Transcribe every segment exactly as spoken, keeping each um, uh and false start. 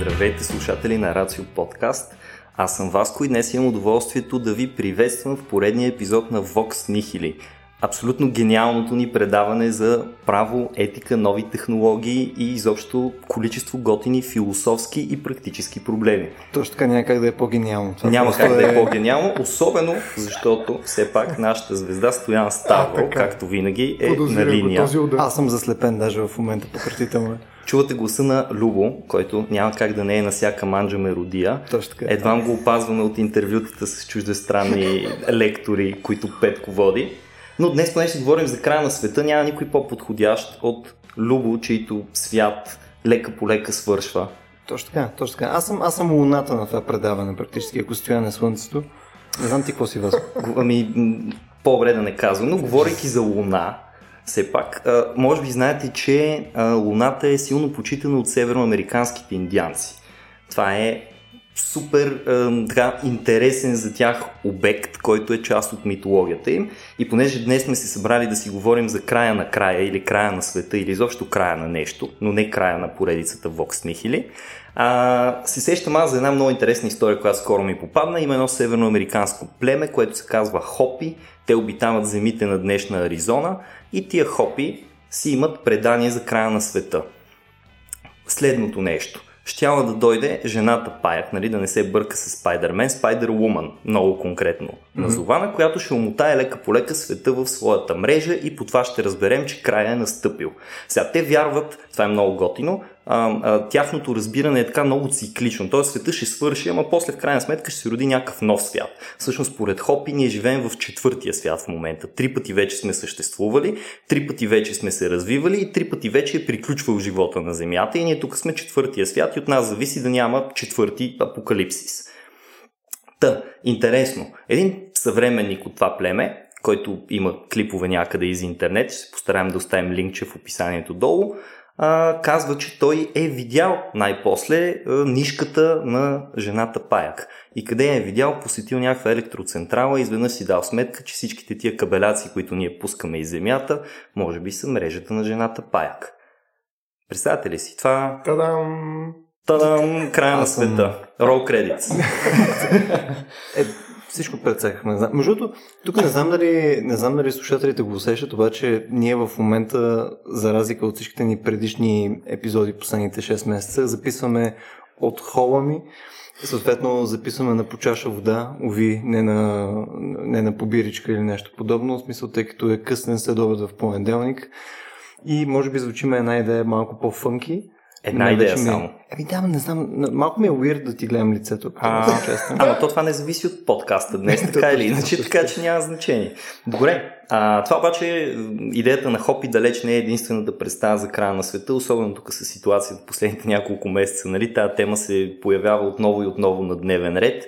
Здравейте, слушатели на Рацио Подкаст. Аз съм Васко и днес имам удоволствието да ви приветствам в поредния епизод на Vox Nihili. Абсолютно гениалното ни предаване за право, етика, нови технологии и изобщо количество готини философски и практически проблеми. Точно така, няма как да е по-гениално. Това няма как е... да е по-гениално, особено защото все пак нашата звезда Стоян Ставро, а, както винаги, е подозирам на линия. Аз съм заслепен даже в момента, пократително. Чувате гласа на Любо, който няма как да не е на всяка манджа меродия. Едва го опазваме от интервютата с чуждестранни лектори, които Петко води. Но днес, понеже ще говорим за края на света, няма никой по-подходящ от Любо, чийто свят лека по лека свършва. Точно така, точно така. Аз съм, аз съм луната на това предаване практически, ако стоя на слънцето. Не знам ти какво си, Васко. Ами, по-добре да не казвам, но говорейки за луна, все пак, може би знаете, че луната е силно почитана от североамериканските индианци. Това е супер е, така, интересен за тях обект, който е част от митологията им. И понеже днес сме се събрали да си говорим за края на края или края на света или изобщо края на нещо, но не края на поредицата Vox Nihili, а, се сещам аз за една много интересна история, която скоро ми попадна. Има едно северноамериканско племе, което се казва Хопи. Те обитават земите на днешна Аризона и тия Хопи си имат предание за края на света. Следното нещо. Щяла да дойде жената паяк, нали, да не се бърка с Спайдермен, Спайдервумън, много конкретно назована, която ще омотае лека по лека света в своята мрежа и по това ще разберем, че края е настъпил. Сега те вярват, това е много готино, а, а, тяхното разбиране е така много циклично, т.е. света ще свърши, ама после в крайна сметка ще се роди някакъв нов свят. Всъщност, според Хопи, ние живеем в четвъртия свят в момента. Три пъти вече сме съществували, три пъти вече сме се развивали и три пъти вече е приключвал живота на Земята и ние тук сме четвъртия свят и от нас зависи да няма четвърти апокалипсис. Та, интересно, един съвременник от това племе, който има клипове някъде из интернет, ще се постараем да оставим линкче в описанието долу, а, казва, че той е видял най-после а, нишката на жената паяк. И къде е видял, посетил някаква електроцентрала и изведнъж си дал сметка, че всичките тия кабеляци, които ние пускаме из земята, може би са мрежата на жената паяк. Представете ли си това? Та-дам! Та-дам! Края на света. Roll credits. Е, всичко предсакахме. Между другото, тук не знам дали, не знам дали слушателите го усещат, обаче ние в момента, за разлика от всичките ни предишни епизоди последните шест месеца, записваме от хола ми. Съответно, записваме на по чаша вода, уви, не на, не на побиричка или нещо подобно. В смисъл, тъй като е късен следобед в понеделник. И може би звучиме една идея малко по-фънки. Една идея ми... само. Ами да, не знам, малко ми е уирд да ти гледам лицето. А, ама то това не зависи от подкаста днес, така или иначе, така че няма значение. Добре, а, това обаче идеята на Хопи далеч не е единствената да представя за края на света, особено тук с ситуацията последните няколко месеца. Нали? Тая тема се появява отново и отново на дневен ред.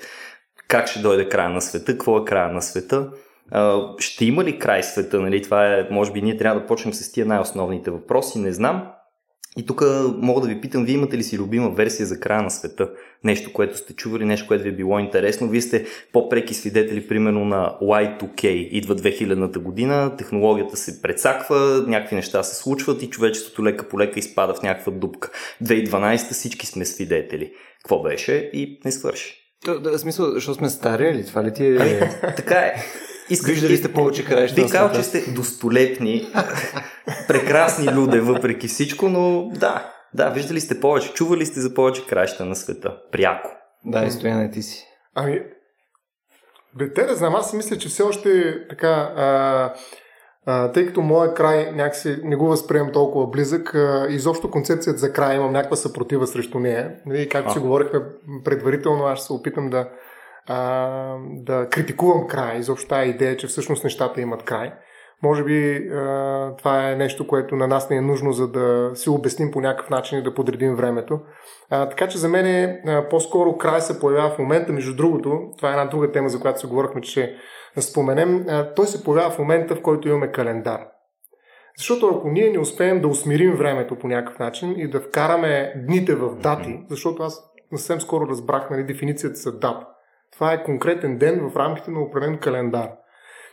Как ще дойде края на света? Какво е края на света? Uh, ще има ли край света? Нали? Това е, може би ние трябва да почнем с тия най-основните въпроси, не знам. И тук мога да ви питам, вие имате ли си любима версия за края на света? Нещо, което сте чували, нещо, което ви е било интересно. Вие сте по-преки свидетели, примерно на уай ту кей. Идва две хилядната година, технологията се прецаква, някакви неща се случват и човечеството лека по лека изпада в някаква дупка. две хиляди и дванадесета всички сме свидетели. Какво беше и не свърши. То, да, в смисъл, защото сме стари, или това ли ти е... А, така е. Виждали сте повече краища. Бих казал, че сте достолепни, прекрасни люде въпреки всичко, но да, да, виждали сте повече, чували сте за повече краища на света. Пряко. Да, и Стояне, ти си. Ами, бе, те да знам, аз си мисля, че все още така, а, а, тъй като моя край някакси не го възприем толкова близък, а, изобщо концепцията за край имам някаква съпротива срещу нея. И както си говорихме предварително, аз ще се опитам да А, да критикувам край, изобщо тази идея, че всъщност нещата имат край. Може би а, това е нещо, което на нас не е нужно, за да си обясним по някакъв начин и да подредим времето. А, така че за мен е, а, по-скоро край се появява в момента. Между другото, това е една друга тема, за която се говорихме, че ще споменем. А, той се появява в момента, в който имаме календар. Защото ако ние не успеем да усмирим времето по някакъв начин и да вкараме дните в дати, защото аз съвсем скоро разбрах, нали, дефиницията за дата. Това е конкретен ден в рамките на определен календар.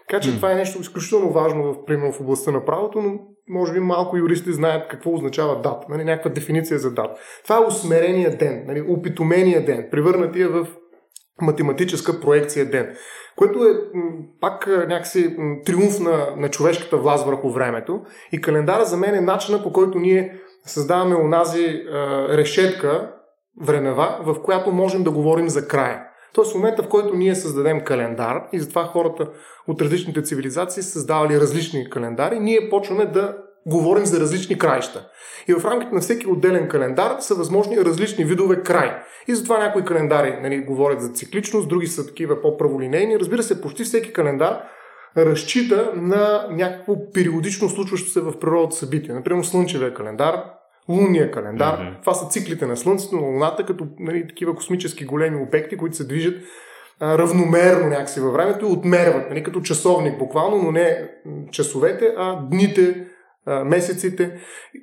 Така че mm. това е нещо изключително важно в, примерно, в областта на правото, но може би малко юристи знаят какво означава дат. Нали? Някаква дефиниция за дат. Това е усмирения ден, нали? Опитомения ден, превърнатия в математическа проекция ден, което е м- пак някакси м- триумф на, на човешката власт върху времето. И календара за мен е начина, по който ние създаваме онази е, решетка времева, в която можем да говорим за края. Тоест в момента, в който ние създадем календар, и затова хората от различните цивилизации създавали различни календари, ние почваме да говорим за различни краища. И в рамките на всеки отделен календар са възможни различни видове край. И затова някои календари, нали, говорят за цикличност, други са такива по-праволинейни. Разбира се, почти всеки календар разчита на някакво периодично случващо се в природата събитие. Например, слънчевия календар, лунния календар. Mm-hmm. Това са циклите на Слънцето, на Луната, като, нали, такива космически големи обекти, които се движат а, равномерно някакси във времето и отмерват, нали, като часовник буквално, но не часовете, а дните, месеците.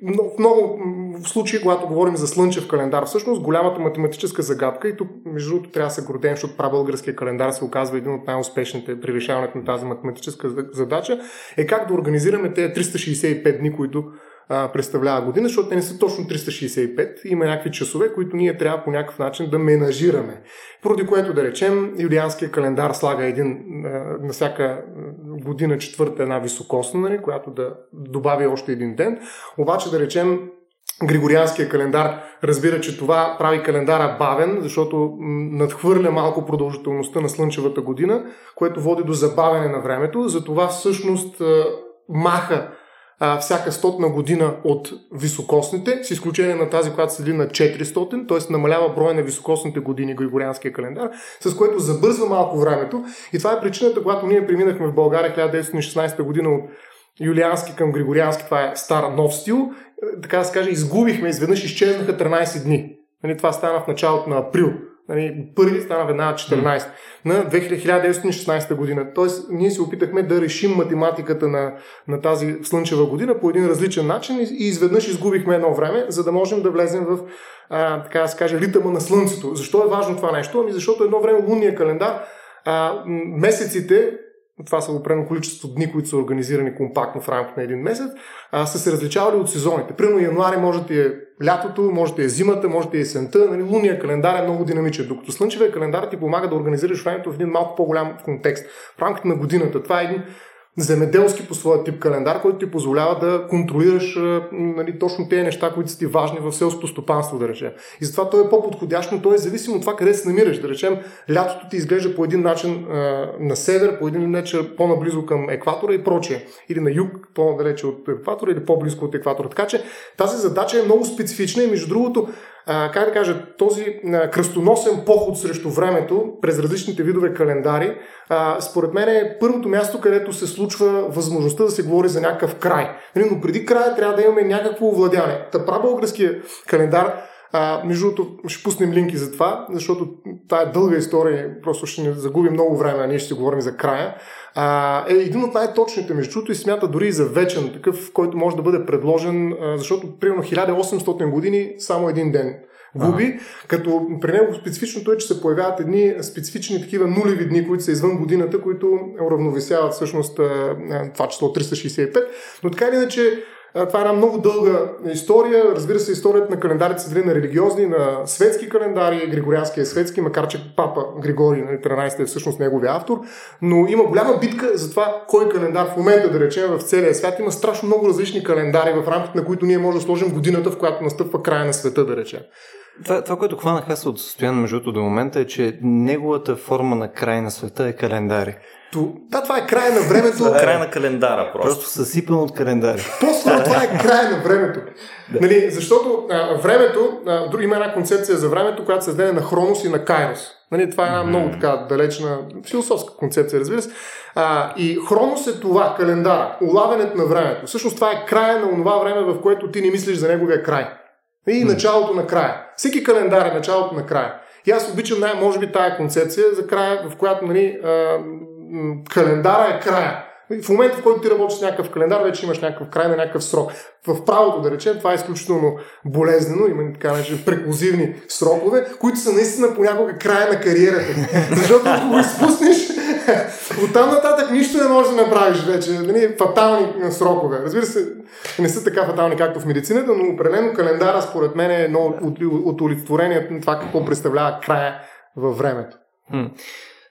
Но в много случаи, когато говорим за слънчев календар, всъщност голямата математическа загадка, и тук между другото трябва да се гордеем, защото прабългарския календар се оказва един от най-успешните при решаването на тази математическа задача, е как да организираме тези триста шейсет и пет дни, които а, представлява година, защото те не са точно триста шейсет и пет. Има някакви часове, които ние трябва по някакъв начин да менажираме. Поради което, да речем, юлианския календар слага един а, на всяка година четвърта една високосна, нали, която да добави още един ден. Обаче, да речем, Григорианския календар разбира, че това прави календара бавен, защото надхвърля малко продължителността на слънчевата година, което води до забавяне на времето. Затова всъщност маха а, всяка стотна година от високосните, с изключение на тази, която седи на четиристотин, т.е. намалява броя на високосните години Григорианския календар, с което забързва малко времето. И това е причината, когато ние преминахме в България хиляда деветстотин и шестнадесета година от юлиански към григориански, това е стар нов стил, така да се каже, изгубихме, изведнъж изчезнаха тринадесет дни. Това стана в началото на април. Първи стана веднага четиринадесети на хиляда деветстотин и шестнадесета година. Тоест, ние се опитахме да решим математиката на, на тази слънчева година по един различен начин и изведнъж изгубихме едно време, за да можем да влезем в, а, така да се каже, ритъма на слънцето. Защо е важно това нещо? Ами защото едно време лунния календар, а, месеците, това са определено количество дни, които са организирани компактно в рамките на един месец, а, са се различавали от сезоните. Примерно януари може да е лятото, може да е зимата, може да е есента. Нали? Лунния календар е много динамичен, докато слънчевия календар ти помага да организираш времето в един малко по-голям контекст. В рамките на годината това е един земеделски по своя тип календар, който ти позволява да контролираш, нали, точно тези неща, които са ти важни в селското стопанство, да речем. И затова той е по-подходящ, но той е зависим от това къде се намираш. Да речем, лятото ти изглежда по един начин а, на север, по един начин по-наблизо към екватора и прочее. Или на юг, по-далече от екватора, или по-близко от екватора. Така че тази задача е много специфична и между другото, а, как да кажа, този а, кръстоносен поход срещу времето през различните видове календари, а, според мен е първото място, където се случва възможността да се говори за някакъв край. Но преди края трябва да имаме някакво овладяване. Та прабългарския календар, а, между другото ще пуснем линки за това, защото това е дълга история, просто ще не загубим много време, а ние ще си говорим за края, а, е един от най-точните, между другото, и смята дори и за вечен, такъв, който може да бъде предложен, а, защото примерно хиляда и осемстотин години само един ден губи, ага. Като при него специфичното е, че се появяват едни специфични такива нулеви дни, които са извън годината, които уравновесяват всъщност това число триста шейсет и пет. Но така или иначе, това е една много дълга история. Разбира се, историята на календарите се дели на религиозни, на светски календари. Григорианския е светски, макар че папа Григорий на тринадесети е всъщност неговия автор. Но има голяма битка за това кой календар в момента, да речем, в целия свят. Има страшно много различни календари, в рамките на които ние можем да сложим годината, в която настъпва края на света, да речем. Това, това, което хванах аз от Стоян междуто до момента, е, че неговата форма на край на света е календари. То... Да, това е край на времето. Това е край на календара просто. Просто съсипан от календари. После това е край на времето. Да. Нали, защото а, времето, а, има една концепция за времето, която се даде на Хронос и на Кайрос. Нали, това е една mm-hmm. много така далечна философска концепция, разбира се. А, и Хронос е това, календара, улавянето на времето. Всъщност това е края на онова време, в което ти не мислиш за неговия край. И началото на края. Всеки календар е началото на края. И аз обичам най-може би тая концепция за края, в която, нали, а, календара е края. В момента, в който ти работиш с някакъв календар, вече имаш някакъв край на някакъв срок. В правото, да речем, това е изключително болезнено, има така наречени преклузивни срокове, които са наистина понякога края на кариерата. Защото ако го изпуснеш, оттам нататък нищо не можеш да направиш вече. Нали, фатални срокове. Разбира се, не са така фатални, както в медицината, но определено календара, според мен, е едно от, от олицетворението на това, какво представлява края във времето.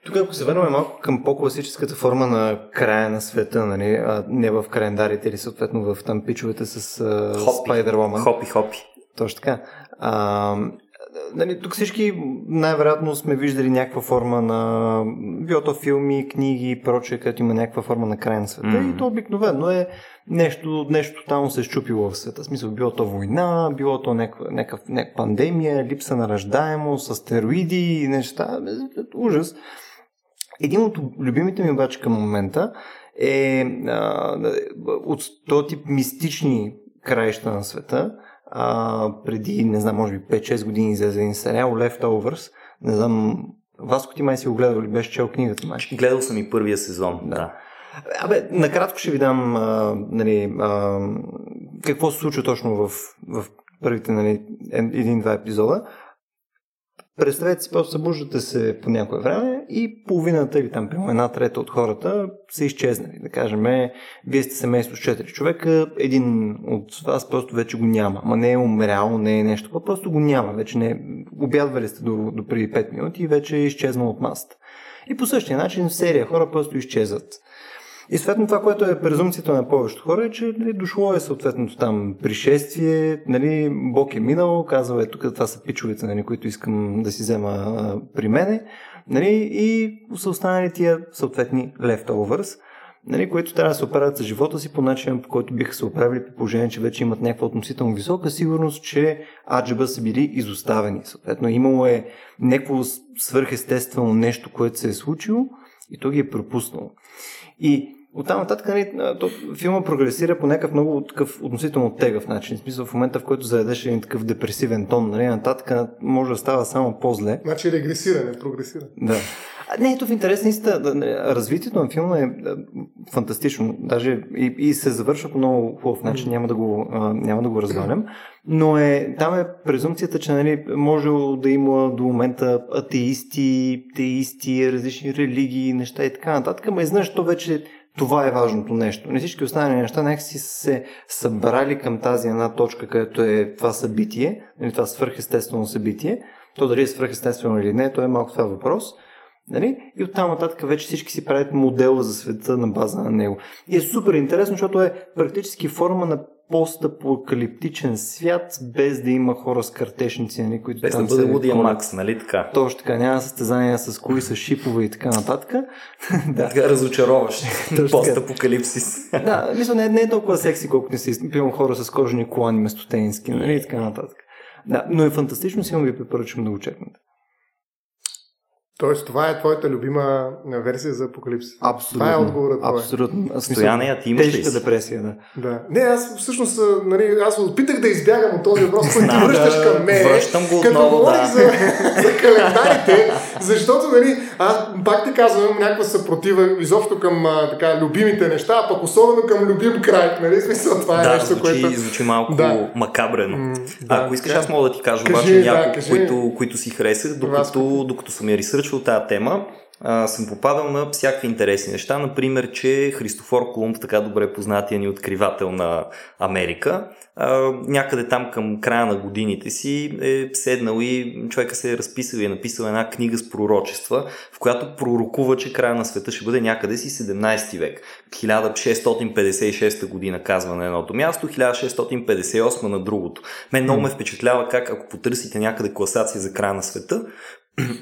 Тук, ако се върнем малко към по-класическата форма на края на света, нали, а не в календарите или съответно в там пичовете с Spider-Woman. Хопи, хопи. Точно така. А, нали, тук всички най-вероятно сме виждали някаква форма на биото филми, книги и прочее, където има някаква форма на края на света. Mm-hmm. И то обикновено е нещо, нещо тотално се счупило в света. В смисъл, било то война, било то някаква пандемия, липса на раждаемост, астероиди и неща. Ужас. Един от любимите ми обаче към момента е а, от този тип мистични краища на света. А, преди, не знам, може би пет-шест години излезе един сериал Leftovers. Не знам, Васко, ти май си го гледал ли, беше чел книгата май? Гледал съм и първия сезон, да. да. Абе, накратко ще ви дам а, нали, а, какво се случва точно в, в първите, нали, един-два епизода. Представете си, просто събуждате се по някое време и половината или там примерно една трета от хората са изчезнали. Да кажем, вие сте семейство с четири човека, един от вас просто вече го няма. Ма не е умрял, не е нещо, просто го няма. Вече не е... Обядвали сте до, до преди пет минути и вече е изчезнал от масата. И по същия начин серия хора просто изчезват. И съответно това, което е презумцията на повечето хора е, че нали, дошло е съответното там пришествие, нали, Бог е минал, казва е тук, това са пичовете, нали, които искам да си взема а, при мене, нали, и са останали тия съответни leftovers, нали, които трябва да се оправят с живота си по начин, по който биха се оправили по положение, че вече имат някаква относително висока сигурност, че аджеба са били изоставени. Съответно, имало е някакво свърхестествено нещо, което се е случило и то ги е пропуснало. И оттам нататък, нали, филма прогресира по някакъв много такъв относително тегъв начин. В смисъл, в момента, в който заедеш един такъв депресивен тон, нали, нататък може да става само по-зле. Значи регресира, не прогресира. Да. А, не, ето в интерес наистина, развитието на филма е фантастично. Даже и, и се завършва по много хубав начин, няма да го, няма да го развалям. Но е, там е презумцията, че нали, може да има до момента атеисти, теисти, различни религии, неща и така нататък, ама изнъж то вече това е важното нещо. Не всички останали неща някакси са се събрали към тази една точка, където е това събитие, или това свърхестествено събитие. То дали е свърхестествено или не, то е малко това въпрос. Нали? И оттам нататък вече всички си правят модела за света на база на него. И е супер интересно, защото е практически форма на постапокалиптичен свят, без да има хора с картешници, нали, които без там да бъде Лудия Макс, нали така? Точно така, няма състезания с коли, с шипове и така нататък. Да, така разочароваш. Постапокалипсис. Да, мисля, не, не е толкова секси, колко не си пивам хора с кожени колани вместо тенски, нали, и така нататък. Да, но е фантастично, сигурно ви препоръчвам да го чекнете. Тоест, това е твоята любима версия за апокалипсис. Абсолютно. Това е отговорът. Абсолютно. Стояния, ти имаш тежка депресия, да. да. Не, аз всъщност, нали, аз опитах да избягам от този въпрос, който ти връщаш към мен. Връщам го отново, като говорих да. за, за календарите, защото, нали, аз пак ти казвам някаква съпротива изобщо към а, така, любимите неща, а пък особено към любим край. Нали, смисъл, това е да, нещо, звучи, което... звучи малко да. макабрено. М, да, ако искаш, аз мога да ти кажа обаче няколко, които си харесах, докато съм я ресърчил от тази тема, а, съм попадал на всякакви интересни неща. Например, че Христофор Колумб, така добре познатия ни откривател на Америка, а, някъде там към края на годините си е седнал и човека се е разписал и е написал една книга с пророчества, в която пророкува, че края на света ще бъде някъде си седемнайсети век. хиляда шестстотин петдесет и шеста година казва на едното място, хиляда шестстотин петдесет и осма на другото. Мен много ме впечатлява как, ако потърсите някъде класация за края на света,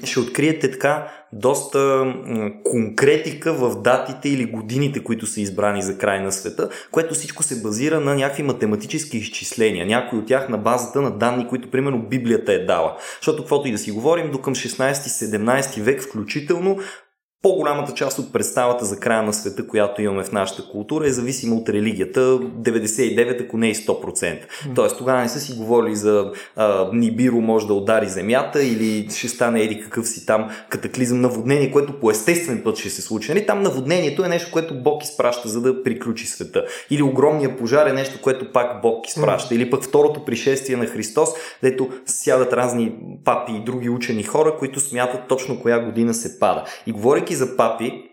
ще откриете така доста конкретика в датите или годините, които са избрани за край на света, което всичко се базира на някакви математически изчисления, някои от тях на базата на данни, които примерно Библията е дала. Защото каквото и да си говорим, до към шестнайсети-седемнайсети век включително По-голямата част от представата за края на света, която имаме в нашата култура, е зависима от религията, деветдесет и девет, ако не и сто процента. Тоест тогава не са си говорили за а, Нибиро може да удари земята или ще стане еди какъв си там катаклизъм, наводнение, което по естествен път ще се случи. Нали? Там наводнението е нещо, което Бог изпраща, за да приключи света. Или огромния пожар е нещо, което пак Бог изпраща. Или пък второто пришествие на Христос, дето сядат разни папи и други учени хора, които смятат точно коя година се пада. И говорейки за папи,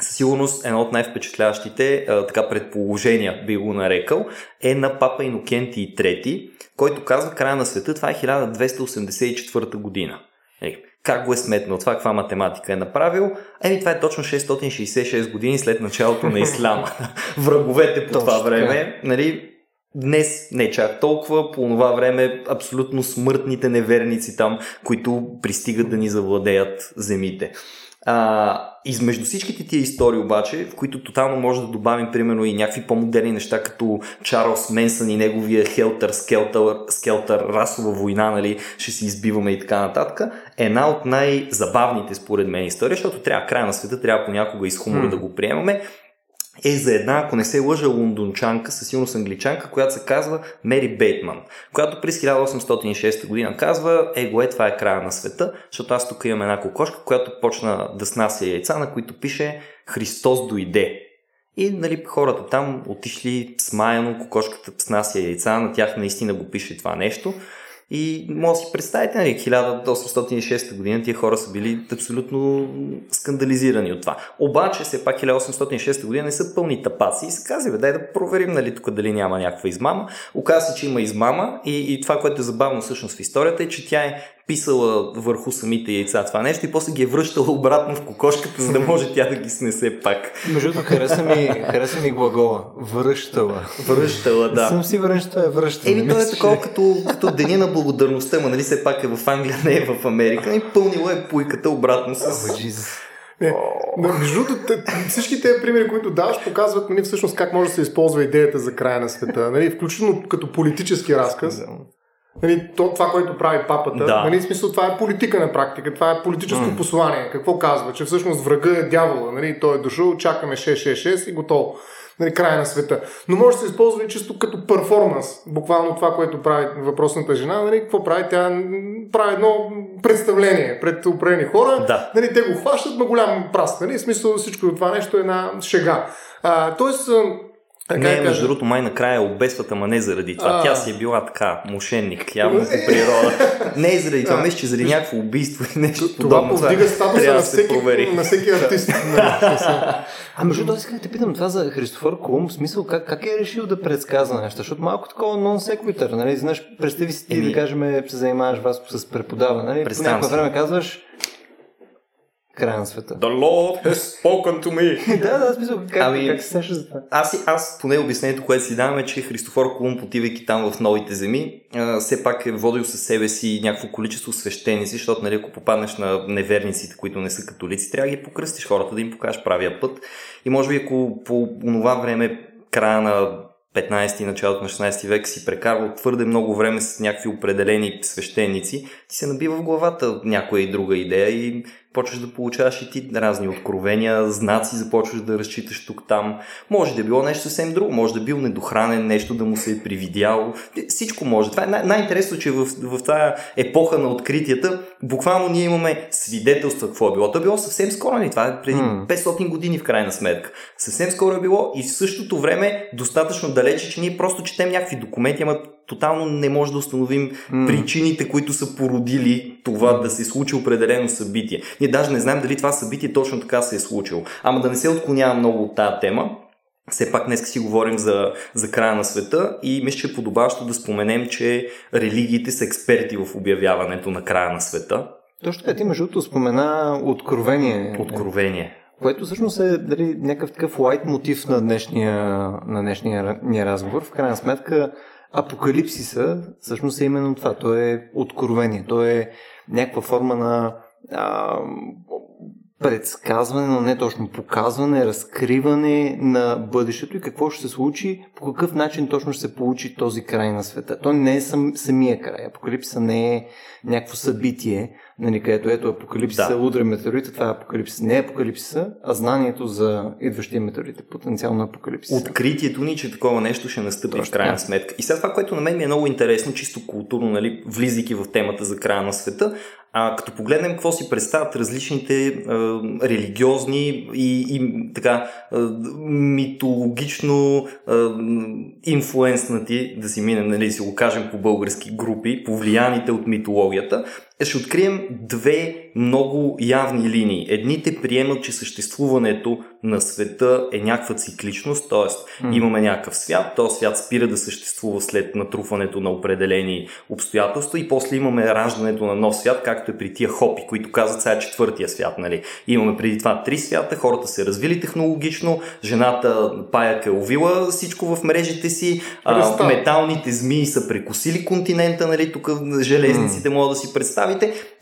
със сигурност едно от най-впечатляващите а, така предположения, би го нарекал, е на папа Иннокентий трети, който казва края на света, това е хиляда двеста осемдесет и четвърта година. Е, как го е сметнал това, каква математика е направил? Еми, това е точно шестстотин шейсет и шест години след началото на Ислама. Враговете по точно това време, нали, днес не чак толкова, по това време абсолютно смъртните неверници там, които пристигат да ни завладеят земите. А, измежду всичките тия истории обаче, в които тотално може да добавим примерно и някакви по-модерни неща, като Чарлз Мэнсън и неговия хелтър-скелтър, расова война, нали, ще си избиваме и така нататък, е една от най-забавните според мен истории, защото трябва край на света, трябва понякога и с хумора hmm. да го приемаме, е за една, ако не се лъжа, лондончанка, със силност англичанка, която се казва Мери Бейтман, която през хиляда осемстотин и шеста година казва: его е, това е края на света, защото аз тук имам една кокошка, която почна да снася яйца, на които пише Христос дойде. И нали, хората там отишли смаяно, кокошката снася яйца, на тях наистина го пише това нещо. И може да си представите, нали, хиляда осемстотин и шеста година тия хора са били абсолютно скандализирани от това. Обаче, все пак хиляда осемстотин и шеста година не са пълни тапаци и се казва, дай да проверим, нали, тук дали няма някаква измама. Оказва се, че има измама и, и това, което е забавно всъщност в историята, е, че тя е писала върху самите яйца това нещо и после ги е връщала обратно в кокошката, за да може тя да ги снесе пак. Между другото, хареса ми, хареса ми глагола. Връщала. Връщала, да. Съм си връщала, връщала. Еми, това е такова като, като деня на благодарността, ма нали все пак е в Англия, не е в Америка. И пълнила е пуйката обратно с... Oh, не, между другото, всички тези примери, които даваш, показват нали, всъщност как може да се използва идеята за края на света. Нали, включително като политически разказ. Нали, то, това, което прави папата, да. Нали, в смисъл, това е политика на практика, това е политическо mm. послание. Какво казва? Че всъщност врага е дявола, нали, той е дошъл, чакаме шест шест шест и готово. Нали, края на света. Но може да се използва и чисто като перформанс. Буквално това, което прави въпросната жена, нали, какво прави? Тя прави едно представление пред определени хора. Да. Нали, те го хващат на голям прас. Нали, в смисъл, всичко това нещо е една шега. А, тоест... Така не, между другото, май накрая обесват, ама не заради това. А... Тя си е била така, мошенник, явно по природа. Не е заради това, а... мисля, че заради някакво убийство и нещо това подобно. Това повдига статуса на всеки, на всеки артист. А между другото, искам да те питам това за Христофор Колумб, в смисъл как, как е решил да предсказва нещо, защото малко такова non-sequitur, нали? Знаеш, представи си ти, Еми... да кажем, се занимаваш вас с преподаване, нали? По някаква време казваш... Край на света. The Lord has spoken to me. да, да, смисъл, как, ами, как се сеща за това? Аз, аз поне обяснението, което си даваме, че Христофор Колумб, отивайки там в новите земи, а, все пак е водил със себе си някакво количество свещеници, защото нали, ако попаднеш на неверниците, които не са католици, трябва да ги покръстиш хората, да им покажеш правия път. И може би ако по онова време, края на петнайсети и началото на шестнайсети век си прекарвал твърде много време с някакви определени свещеници, ти се набива в главата някоя и друга идея и почваш да получаваш и ти разни откровения, знаци, започваш да разчиташ тук-там. Може да е било нещо съвсем друго, може да е бил недохранен, нещо да му се е привидяло. Всичко може. Това е най- най-интересно, че в, в тази епоха на откритията буквално ние имаме свидетелства какво е било. То е било съвсем скоро, не? Това е преди петстотин години в крайна сметка. Съвсем скоро е било и в същото време достатъчно далече, че ние просто четем някакви документи, ама тотално не може да установим mm. причините, които са породили това mm. да се случи определено събитие. Ние даже не знаем дали това събитие точно така се е случило. Ама да не се отклонява много от тази тема, все пак днес си говорим за, за края на света и мисля, че е подобаващо да споменем, че религиите са експерти в обявяването на края на света. Точно така, ти между другото спомена откровение. Откровение. Което всъщност е дали, някакъв такъв лайт мотив на днешния, на днешния ни разговор. В крайна сметка апокалипсиса всъщност е именно това. То е откровение. То е някаква форма на а, предсказване, но не точно показване, разкриване на бъдещето и какво ще се случи, по какъв начин точно ще се получи този край на света. То не е сам, самия край. Апокалипсиса не е някакво събитие, нали, където ето апокалипсиса, да. Удра метеорита, това е апокалипсис. Не е апокалипсиса, а знанието за идващия метеорит е потенциално апокалипсис. Откритието ни, че такова нещо ще настъпи точно, в крайна да. Сметка. И сега това, което на мен ми е много интересно, чисто културно, нали, влизайки в темата за края на света, а като погледнем какво си представят различните а, религиозни и, и така а, митологично а, инфлуенснати, да си минем, нали, си го кажем по български групи, повлияните от митологията, ще открием две много явни линии. Едните приемат, че съществуването на света е някаква цикличност, т.е. Mm. имаме някакъв свят, този свят спира да съществува след натрупването на определени обстоятелства и после имаме раждането на нов свят, както е при тия хопи, които казват сега четвъртия свят. Нали? Имаме преди това три свята, хората се развили технологично, жената паяк е увила всичко в мрежите си, а, металните змии са прекосили континента, нали? Тук железниците mm. могат да си представите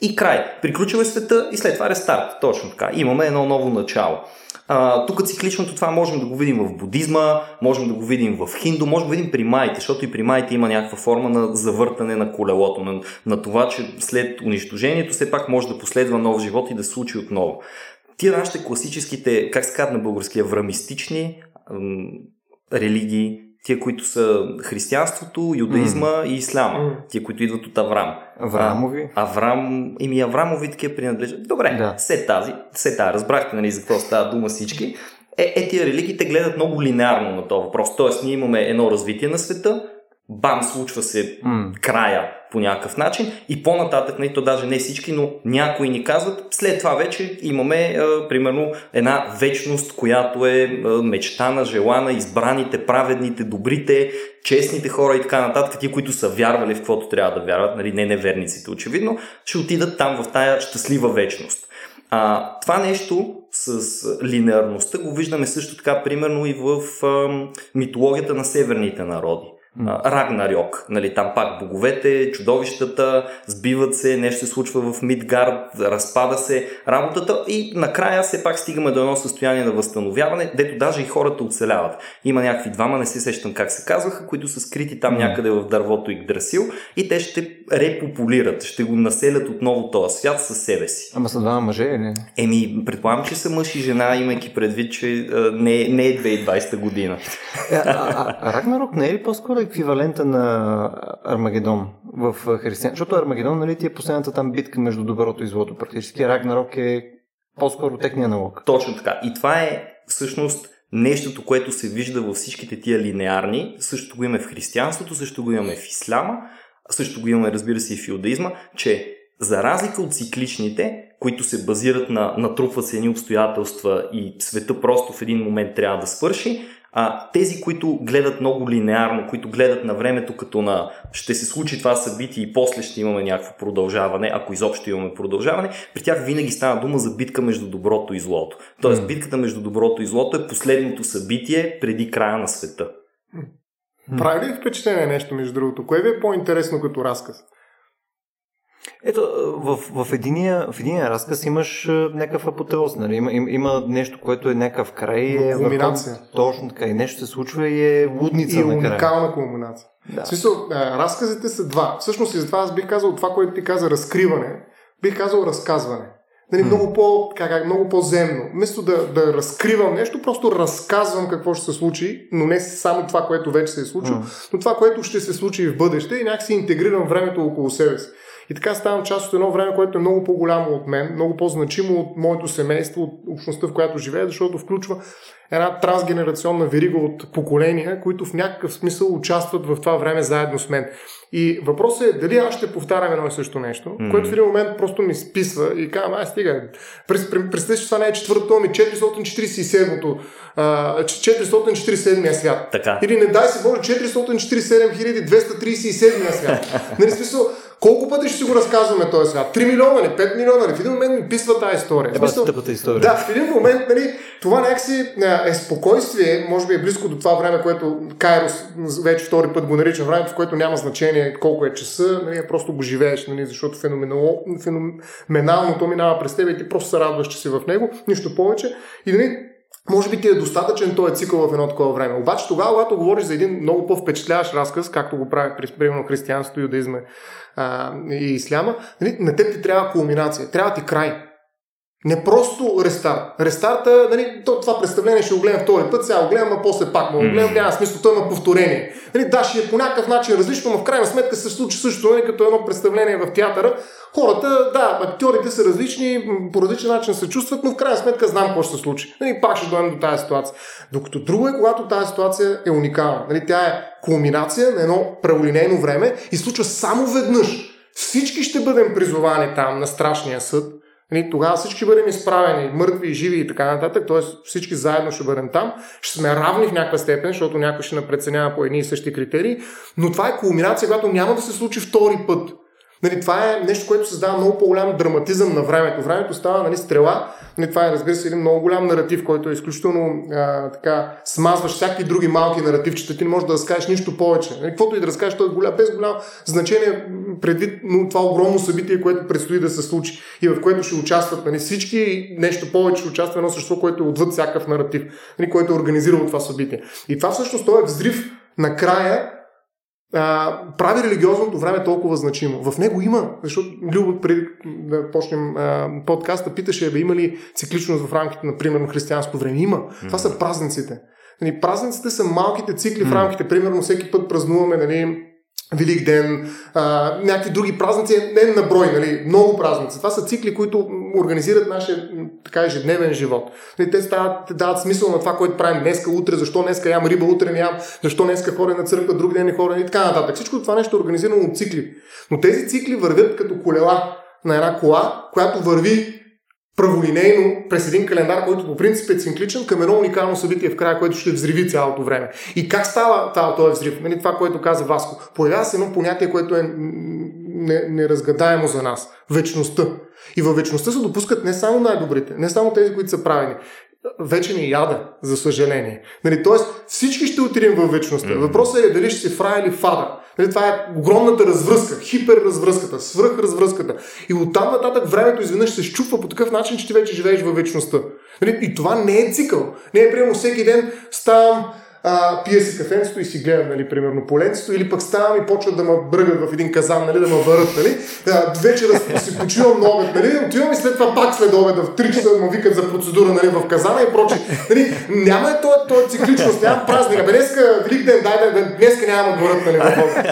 и край. Приключва света и след това рестарт. Точно така. Имаме едно ново начало. А, тук цикличното това можем да го видим в будизма, можем да го видим в хинду, можем да го видим при майите, защото и при майите има някаква форма на завъртане на колелото, на, на това, че след унищожението все пак може да последва нов живот и да се случи отново. Тия нашите класическите, как се казват на българския, аврамистични м- религии, тия, които са християнството, юдаизма mm. и исляма. Mm. Тия, които идват от Аврам. Аврамови. А, Аврам, ими Аврамови такива принадлежат. Добре, да. Се тази, се тази, разбрахте, нали, за какво става дума всички. Е, е, тия религиите гледат много линеарно на този въпрос. Тоест, ние имаме едно развитие на света, бам, случва се mm. края по някакъв начин и по-нататък, не, то даже не всички, но някои ни казват, след това вече имаме е, примерно една вечност, която е, е мечтана, желана, избраните, праведните, добрите, честните хора и така нататък, тия, които са вярвали в каквото трябва да вярват, нали, не неверниците, очевидно, ще отидат там в тая щастлива вечност. А, това нещо с линеарността го виждаме също така примерно и в е, митологията на северните народи. Рагнарьок, нали, там пак боговете, чудовищата, сбиват се, нещо се случва в Мидгард, разпада се работата и накрая все пак стигаме до едно състояние на възстановяване, дето даже и хората оцеляват. Има някакви двама, не се сещам как се казваха, които са скрити там някъде в дървото Игдрасил и те ще репопулират, ще го населят отново този свят със себе си. Ама са двама мъже или? Еми, предполагам, че са мъж и жена, имайки предвид, че а, не, не е две хиляди и двадесета година. А, а, а Рагнарьок не е ли по-скоро еквивалента на Армагедон в християн? Защото Армагедон, нали, ти е последната там битка между доброто и злото. Практически Рагнарок е по-скоро техния налог. Точно така. И това е всъщност нещото, което се вижда във всичките тия линеарни. Също го имаме в християнството, също го имаме в исляма, също го имаме, разбира се, и в юдаизма, че за разлика от цикличните, които се базират на натрупват се едни обстоятелства и света просто в един момент трябва да свърши, а тези, които гледат много линеарно, които гледат на времето като на ще се случи това събитие и после ще имаме някакво продължаване, ако изобщо имаме продължаване, при тях винаги става дума за битка между доброто и злото. Тоест битката между доброто и злото е последното събитие преди края на света. Прави ли впечатление нещо, между другото? Кое ви е по-интересно като разказ? Ето, в, в, единия, в единия разказ имаш някакъв апотеоз, нали? Има, им, има нещо, което е някакъв край. Но, е кулминация. Върху, точно така. И нещо се случва и е лудница на края. И уникална кулминация. Да. В смисъл, разказите са два. Всъщност и за това аз бих казал това, което ти каза разкриване, бих казал разказване. Нали, много, по, как, много по-земно. Вместо да, да разкривам нещо, просто разказвам какво ще се случи, но не само това, което вече се е случило, mm. но това, което ще се случи и в бъдеще, и някак си интегрирам времето около себе си. И така ставам част от едно време, което е много по-голямо от мен, много по-значимо от моето семейство, от общността, в която живея, защото включва една трансгенерационна верига от поколения, които в някакъв смисъл участват в това време заедно с мен. И въпросът е дали аз ще повтарям едно и също нещо, mm-hmm. което в един момент просто ми списва и казвам, ай стига, представи, че това не е четвъртото, ми четиристотин четиридесет и седмото, четиристотин четиридесет и седмия свят. Така. Или не дай се Боже, четиристотин четиридесет и седем хиляди двеста тридесет и седмия свят. Нали, смисъл, колко пъти ще си го разказваме този свят? три милиона ли? пет милиона ли? В един момент ми писва тази история. Еба си тъпата история. Да, в един момент, нали, това някакси е спокойствие, може би е близко до това време, което Кайрос вече втори път го нарича времето, в което няма значение колко е часа, нали, просто го живееш, нали, защото феноменал, феноменално то минава през теб и ти просто се радваш, че си в него, нищо повече. И, нали, Може би ти е достатъчен този цикъл в едно такова време. Обаче тогава, когато говориш за един много по-впечатляващ разказ, както го правят през примерно християнството, юдаизма а, и исляма, нали, на теб ти трябва кулминация, трябва ти край. Не просто рестарт. Рестарта, нали, това представление ще го гледам втори път, сега го гледам, а после пак му го гледам, няма смисъл, той има повторение. Нали, да, ще е по някакъв начин различно, но в крайна сметка се случи също, нали, като едно представление в театъра. Хората, да, актьорите са различни, по различен начин се чувстват, но в крайна сметка знам какво ще се случи. Нали, пак ще дойдем до тази ситуация. Докато друго е, когато тази ситуация е уникална. Нали, тя е кулминация на едно праволинейно време и случва само веднъж. Всички ще бъдем призовани там на страшния съд. Тогава всички бъдем изправени, мъртви, живи и така нататък, т.е. всички заедно ще бъдем там, ще сме равни в някаква степен, защото някой ще напреценява по едни и същи критерии, но това е кулминация, която няма да се случи втори път. Нали, това е нещо, което създава много по-голям драматизъм на времето. Времето става, нали, стрела. Нали, това е, разбира се, един много голям наратив, който е изключително а, така, смазваш всякакви други малки наративчета. Ти не можеш да разкажеш нищо повече. Нали, каквото и да разкажеш, той е голям, без голямо значение преди, но това огромно събитие, което предстои да се случи и в което ще участват, нали, всички, нещо повече участва едно същество, което е отвъд всякакъв наратив, нали, което е организирало това събитие. И това всъщност този взрив накрая Uh, прави религиозното време толкова значимо. В него има, защото Любо преди да почнем uh, подкаста питаше, бе, има ли цикличност в рамките на примерно християнското време? Има. Mm-hmm. Това са празниците. Нали, празниците са малките цикли mm-hmm. в рамките. Примерно всеки път празнуваме, нали, Велик ден, а, някакви други празници, ден на брой, нали, много празници. Това са цикли, които организират нашия така ежедневен живот. Нали, те стават, те дават смисъл на това, което правим днеска, утре, защо днеска ям риба, утре не ям, защо днеска ходя на църква, друг ден не ходя и така нататък. Всичко това нещо е организирано от цикли. Но тези цикли вървят като колела на една кола, която върви праволинейно през един календар, който по принцип е цикличен, към едно уникално събитие в края, което ще взриви цялото време. И как става този взрив? Нали, това, което каза Васко. Появява се едно понятие, което е неразгадаемо за нас. Вечността. И във вечността се допускат не само най-добрите, не само тези, които са правени. Вече не яда, за съжаление. Нали, тоест, всички ще отидем във вечността. Въпросът е дали ще си фра или фада. Нали, това е огромната развръзка, хиперразвръзката, свръхразвръзката. И оттам нататък времето изведнъж се счупва по такъв начин, че ти вече живееш във вечността. Нали, и това не е цикъл. Не е примерно всеки ден ставам, а, пия си кафенцето и си гледам, нали, примерно поленцето, или пък ставам и почват да ме бръгат в един казан, нали, да ме върят, нали. Вечера си почивам на обед, нали, отивам и след това пак след обеда в три часа ме викат за процедура, нали, в казана и прочее. Нали, няма е този цикличност, няма празника. Бе, днеска велик ден, дай да, днеска няма да върят, нали, в обед.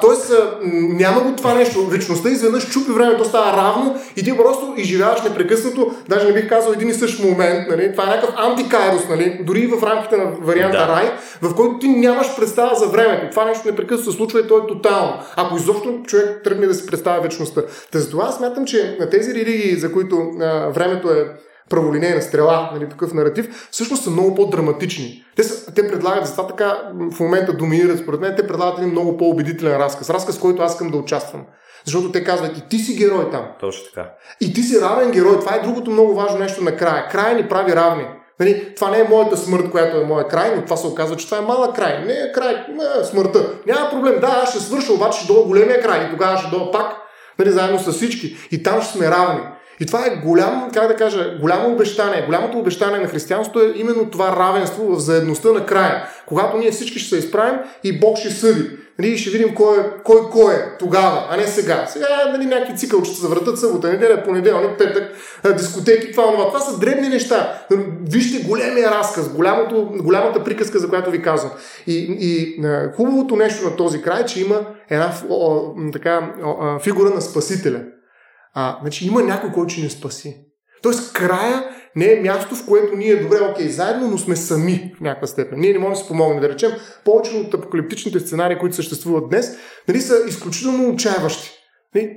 Тоест няма го това нещо. Вечността изведнъж чупи времето, става равно и ти просто изживяваш непрекъснато, даже не бих казал един и същ момент, нали. Това е някакъв антикайрос, нали, дори и в рамките на варианта да. Рай, в който ти нямаш представа за времето. Това нещо непрекъснато се случва и то е тотално. Ако изобщо човек тръгне да си представя вечността. Та затова смятам, че на тези религии, за които а, времето е праволинейна стрела, нали, такъв наратив, всъщност са много по-драматични. Те, са, те предлагат, затова така в момента доминират според мен, те предлагат един много по-убедителен разказ. Разказ, в който аз искам да участвам. Защото те казват, и ти си герой там. Точно така. И ти си равен герой. Това е другото много важно нещо накрая. Края ни прави равни. Нали, това не е моята смърт, която е моя край, но това се оказва, че това е малък край. Не е край, не е смъртта. Няма проблем. Да, аз ще свърша, обаче ще долу големия край. И тогава ще долу пак, нали, заедно с всички. И там ще сме равни. И това е голям, как да кажа, голямо обещание. Голямото обещание на християнството е именно това равенство в заедността на края. Когато ние всички ще се изправим и Бог ще съди. Нали, ще видим кой е, кой, кой е тогава, а не сега. Сега, нали, някакви цикълчета се въртат, събота, неделя, понеделник, петък, дискотеки, това, това. Това са дребни неща. Вижте големия разказ, голямото, голямата приказка, за която ви казвам. И, и хубавото нещо на този край е, че има една така фигура на спасителя. А, значи има някой, който ще ни спаси. Тоест края не е място, в което ние добре, окей, заедно, но сме сами в някаква степен. Ние не можем да си помогнем, да речем, повече от апокалиптичните сценарии, които съществуват днес, нали, са изключително отчаяващи. Нали?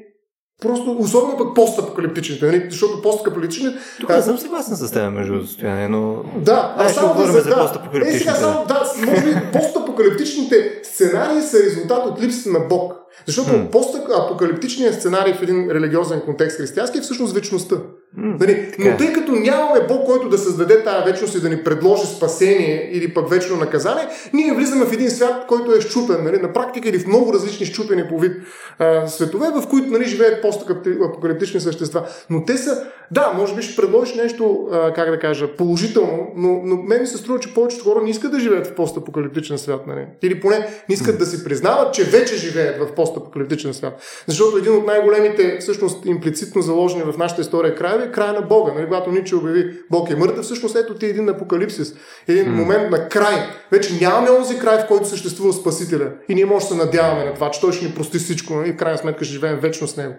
Просто, особено пък постапокалиптичните, нали? Защото постапокалиптичните... Тук не съм съгласен с теб, между състояние, но... Да, а само да, за постапокалиптичните. Е, сега само, да, може би постапокалиптичните сценарии са резултат от липсата на Бог. Защото hmm. постапокалиптичният сценарий в един религиозен контекст християнски е всъщност вечността. Hmm. Нали? Но тъй като нямаме Бог, който да създаде тая вечност и да ни предложи спасение или пък вечно наказание, ние влизаме в един свят, който е счупен, нали? На практика, или в много различни счупени по вид а, светове, в които, нали, живеят постапокалиптични същества. Но те са Да, може би ще предложиш нещо, а, как да кажа, положително, но, но мен ми се струва, че повечето хора не искат да живеят в постапокалиптичен свят, нали? Или поне не искат да си признават, че вече живеят в постапокалиптичен свят. Защото един от най-големите, всъщност, имплицитно заложени в нашата история край е края на Бога. Нали? Когато Ничи обяви Бог е мъртъв, всъщност ето ти е един апокалипсис, един mm. момент на край. Вече нямаме онзи край, в който съществува Спасителя. И ние може да се надяваме на това, че той ще ни прости всичко, нали? И в крайна сметка ще живеем вечно с него.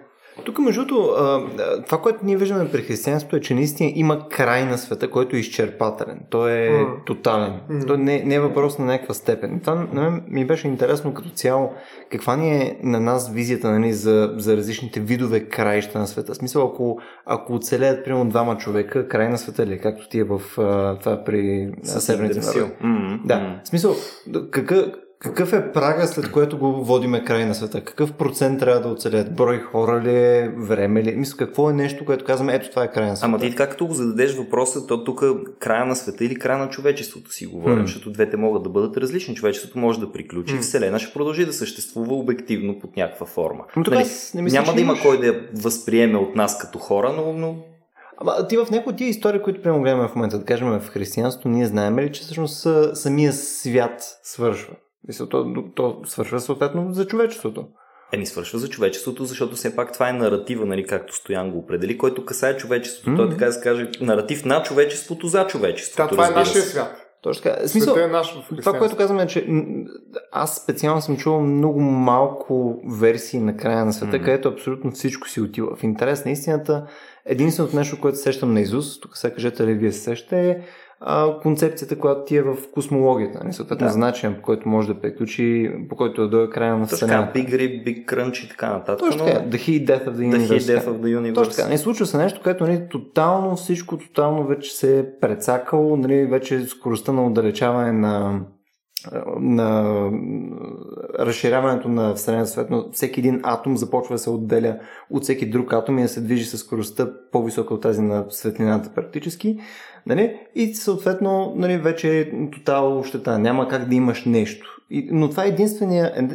Тук, между другото, това, което ние виждаме при християнството е, че наистина има край на света, който е изчерпателен. Той е mm. тотален. Mm. Той не, не е въпрос на някаква степен. Това на мен ми беше интересно като цяло каква ни е на нас визията, нали, за, за различните видове краища на света. В смисъл, ако, ако оцелеят примерно двама човека, край на света ли, както ти е в това при Северните народи. Mm-hmm. Да. В смисъл, какъв Какъв е прага, след което го водиме край на света? Какъв процент трябва да оцелят? Брой хора ли е? Време ли е? Мисля, какво е нещо, което казваме, ето това е край на света? Ама ти така като го зададеш въпроса, то тук края на света или края на човечеството си говорим, mm. защото двете могат да бъдат различни. Човечеството може да приключи, mm. Вселена ще продължи да съществува обективно под някаква форма. Но, нали, не мисля, няма да има кой да я възприеме от нас като хора, но... но... Ама ти в някои от тия истории, които прямо гледаме в момента, да кажем в християнството, ние знаем ли, че всъщност самия свят свършва? То, то свършва съответно за човечеството. Еми свършва за човечеството, защото все пак това е наратива, нали, както Стоян го определи, който касае човечеството. Mm-hmm. Той така да се каже наратив на човечеството за човечеството. Да, това е нашия свят. Точно така. Смисъл, е наш, това, което казваме е, че аз специално съм чувал много малко версии на края на света, mm-hmm. където абсолютно всичко си отива. В интерес на истината, единственото нещо, което сещам на Изус, тук сега кажете ли вие се сещате, е концепцията, която ти е в космологията. Не? Съответно да. Значен, по който може да приключи, по който да дойде края на Вселената. Точно така, Big Rip, Big Crunch и така нататък. Точно така, The He Death of the Universe. The He Death of the Universe. Точно така, не случва се нещо, което, нали, тотално всичко, тотално вече се е прецакало, нали, вече скоростта на отдалечаване на на разширяването на Вселената, съответно всеки един атом започва да се отделя от всеки друг атом и да се движи със скоростта по-висока от тази на светлината практически. Нали? И съответно, нали, вече е тотал щета. Няма как да имаш нещо. И, но това е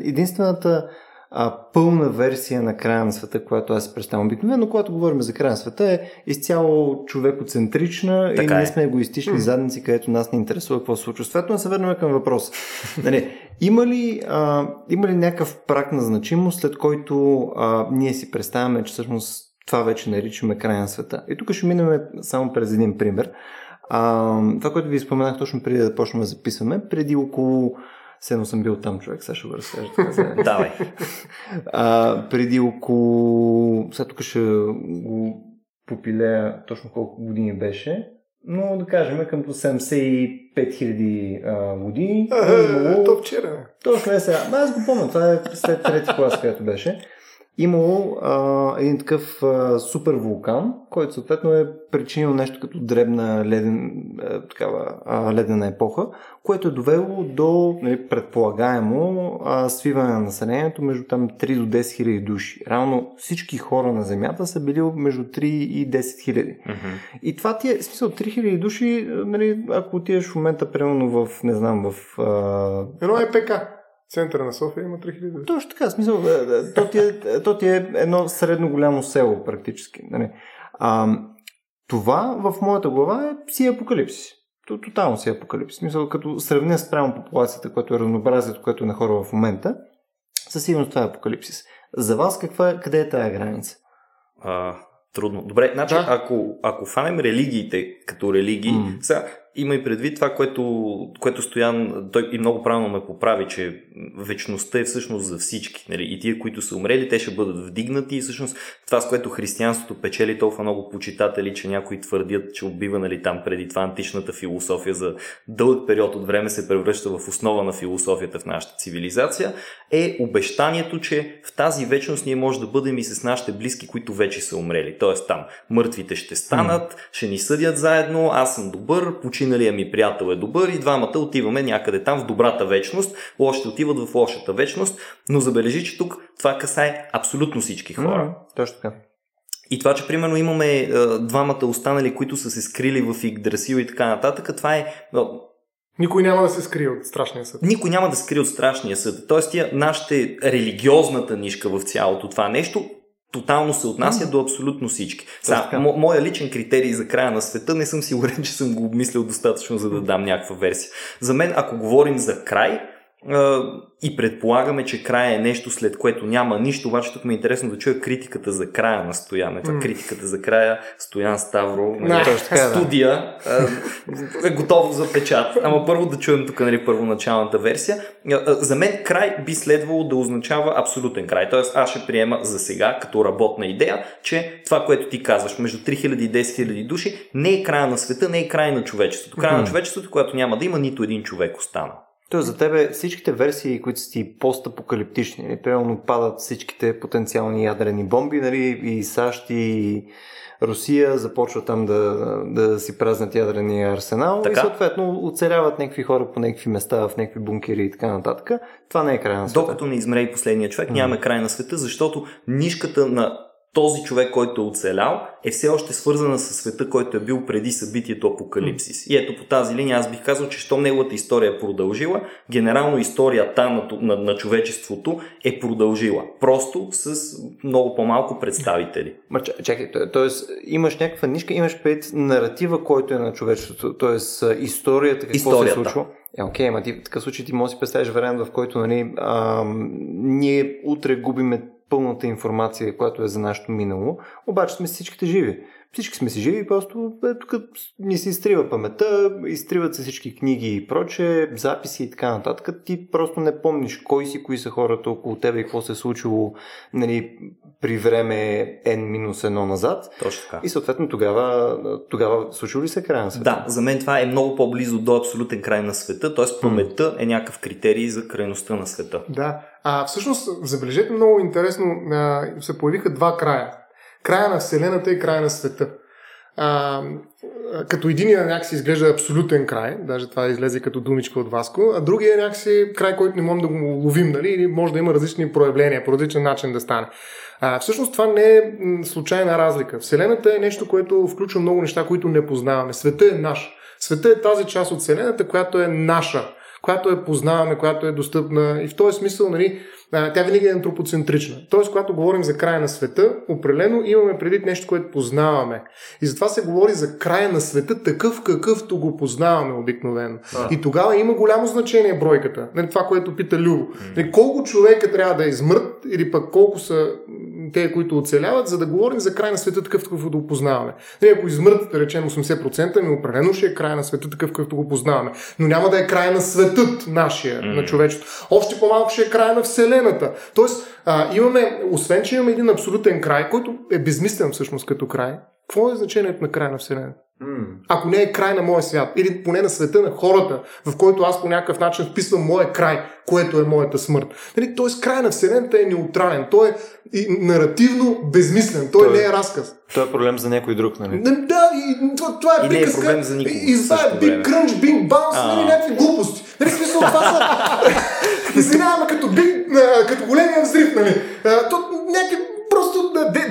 единствената а, пълна версия на края на света, която аз представям обикновено, когато говорим за края на света, е изцяло човекоцентрична така и ние сме егоистични е. задници, където нас не интересува какво се случва. Съответно, се върнем към въпроса. Нали, има ли, а, има ли някакъв праг на значимост, след който а, ние си представяме, че всъщност това вече наричаме края на света? И тук ще минем само през един пример. А, това, което ви споменах точно преди да почнем да записваме, преди около... Седно съм бил там, човек, сега ще го разкажа. Давай. А, преди около... Сега тук ще го попилея точно колко години беше, но да кажем към седемдесет и пет хиляди а, години. Имало... То вчера. Точно е сега. Ама аз го помня, това е след трети клас, която беше. Имало а, един такъв а, супер вулкан, който съответно е причинил нещо като дребна леден, а, такава, а, ледена епоха, което е довело до, нали, предполагаемо а, свиване на населението между там три до десет хиляди души. Реално всички хора на Земята са били между три и десет хиляди. Mm-hmm. И това ти е, смисъл, три хиляди души, нали, ако отидеш в момента примерно в, не знам, в... Едно е ПК. Центъра на София има три хиляди. Точно така, смисъл, то ти е, то ти е едно средно голямо село практически. Нали? А, това в моята глава е си апокалипсис. Тотално си апокалипсис. Смисъл, като сравня спрямо популацията, което е разнообразието, което е на хора в момента, със сигурност това е апокалипсис. За вас каква е, къде е тая граница? А, трудно. Добре, значи, да. ако, ако фанем религиите като религии, mm. сега... Има и предвид това, което, което Стоян, той и много правилно ме поправи, че вечността е всъщност за всички. Нали? И тия, които са умрели, те ще бъдат вдигнати и всъщност това, с което християнството печели толкова много почитатели, че някои твърдят, че убива, нали, там преди това античната философия за дълъг период от време се превръща в основа на философията в нашата цивилизация, е обещанието, че в тази вечност ние може да бъдем и с нашите близки, които вече са умрели. Тоест там мъртвите ще станат, ще ни съдят заедно, аз съм добър, миналия ми приятел е добър и двамата отиваме някъде там в добрата вечност, лошите отиват в лошата вечност, но забележи, че тук това касае абсолютно всички хора. Mm, точно така. И това, че примерно имаме е, двамата останали, които са се скрили в Игдрасил и така нататък, това е... Никой няма да се скрие от страшния съд. Никой няма да се скрие от страшния съд. Тоест, тия, нашата религиозната нишка в цялото това нещо тотално се отнася mm. до абсолютно всички. Са, мо, моя личен критерий за края на света, не съм сигурен, че съм го обмислял достатъчно, за да дам някаква версия. За мен, ако говорим за край, и предполагаме, че края е нещо, след което няма нищо, обаче тук ми е интересно да чуя критиката за края на Стоян. Ето, mm. критиката за края, Стоян Ставро, нали, студия, е готово за печат. Ама първо да чуем тук, нали, първоначалната версия. За мен край би следвало да означава абсолютен край. Тоест, аз ще приема за сега, като работна идея, че това, което ти казваш, между три хиляди и десет хиляди души, не е края на света, не е край на човечеството. Край mm. на човечеството, което няма да има нито един човек останал. Тоест за тебе всичките версии, които са ти постапокалиптични, реално падат всичките потенциални ядрени бомби, нали, и САЩ и Русия започват там да, да си празнат ядрения арсенал, така? И съответно оцеляват някакви хора по някакви места, в някакви бункери и така нататък. Това не е край на света. Докато не измре и последния човек, mm-hmm. нямаме край на света, защото нишката на този човек, който е оцелял, е все още свързана с света, който е бил преди събитието Апокалипсис. И ето по тази линия аз бих казал, че щом неговата история е продължила, генерално историята на, на, на човечеството е продължила. Просто с много по-малко представители. Ма, чакай, т.е. имаш някаква нишка, имаш пред наратива, който е на човечеството, т.е. историята, какво историята. се случва. Е, окей, ама ти в такъв случай ти може да си представиш вариант, в който, нали, а, ние утре губиме пълната информация, която е за нашето минало, обаче сме всичките живи. Всички сме си живи, просто е, тук ни се изтрива паметта, изтриват се всички книги и проче, записи и така нататък. Ти просто не помниш кой си, кои са хората около тебе и какво се е случило, нали, при време N-едно назад. Точно така. И съответно тогава, тогава случило ли се край на света? Да, за мен това е много по-близо до абсолютен край на света, т.е. паметта е някакъв критерий за крайността на света. Да, а всъщност, забележете, много интересно, се появиха два края. Края на Вселената и края на света. А, като единия някакси изглежда абсолютен край, даже това излезе като думичка от Васко, а другия някакси край, който не можем да го ловим, нали, или може да има различни проявления, по различен начин да стане. А, всъщност това не е случайна разлика. Вселената е нещо, което включва много неща, които не познаваме. Света е наш. Света е тази част от Вселената, която е наша, която е познаваме, която е достъпна, и в този смисъл, нали, тя винаги е антропоцентрична. Тоест, когато говорим за края на света, определено имаме предвид нещо, което познаваме. И затова се говори за края на света такъв, какъвто го познаваме обикновено. А. И тогава има голямо значение бройката. Нали, това, което пита Любо. Нали, колко човека трябва да е измърт или пък колко са те, които оцеляват, за да говорим за край на света такъв, какъвто го познаваме. Нали, ако измърт, да речем осемдесет процента, ми определено ще е край на света такъв, какъвто го познаваме. Но няма да е край на светът нашия, на човечеството. Още по-малко ще е край на Вселената. Тоест, а, имаме, освен че имаме един абсолютен край, който е безмислен всъщност като край, какво е значението на край на Вселената? Mm. Ако не е край на моя свят, или поне на света на хората, в който аз по някакъв начин вписвам моя край, което е моята смърт. Нали? Тоест, край на Вселената е неутрален, той е и наративно безмислен, той, той не е разказ. Той е проблем за някой друг, нали? Не, да, и това, това е приказка. И не е проблем за никого. И това е Big Crunch, Big Bounce, нали, някакви глупости. Нали, смисъл, това са... Извиняваме, като, като големия взрив, нали? Тук някакви просто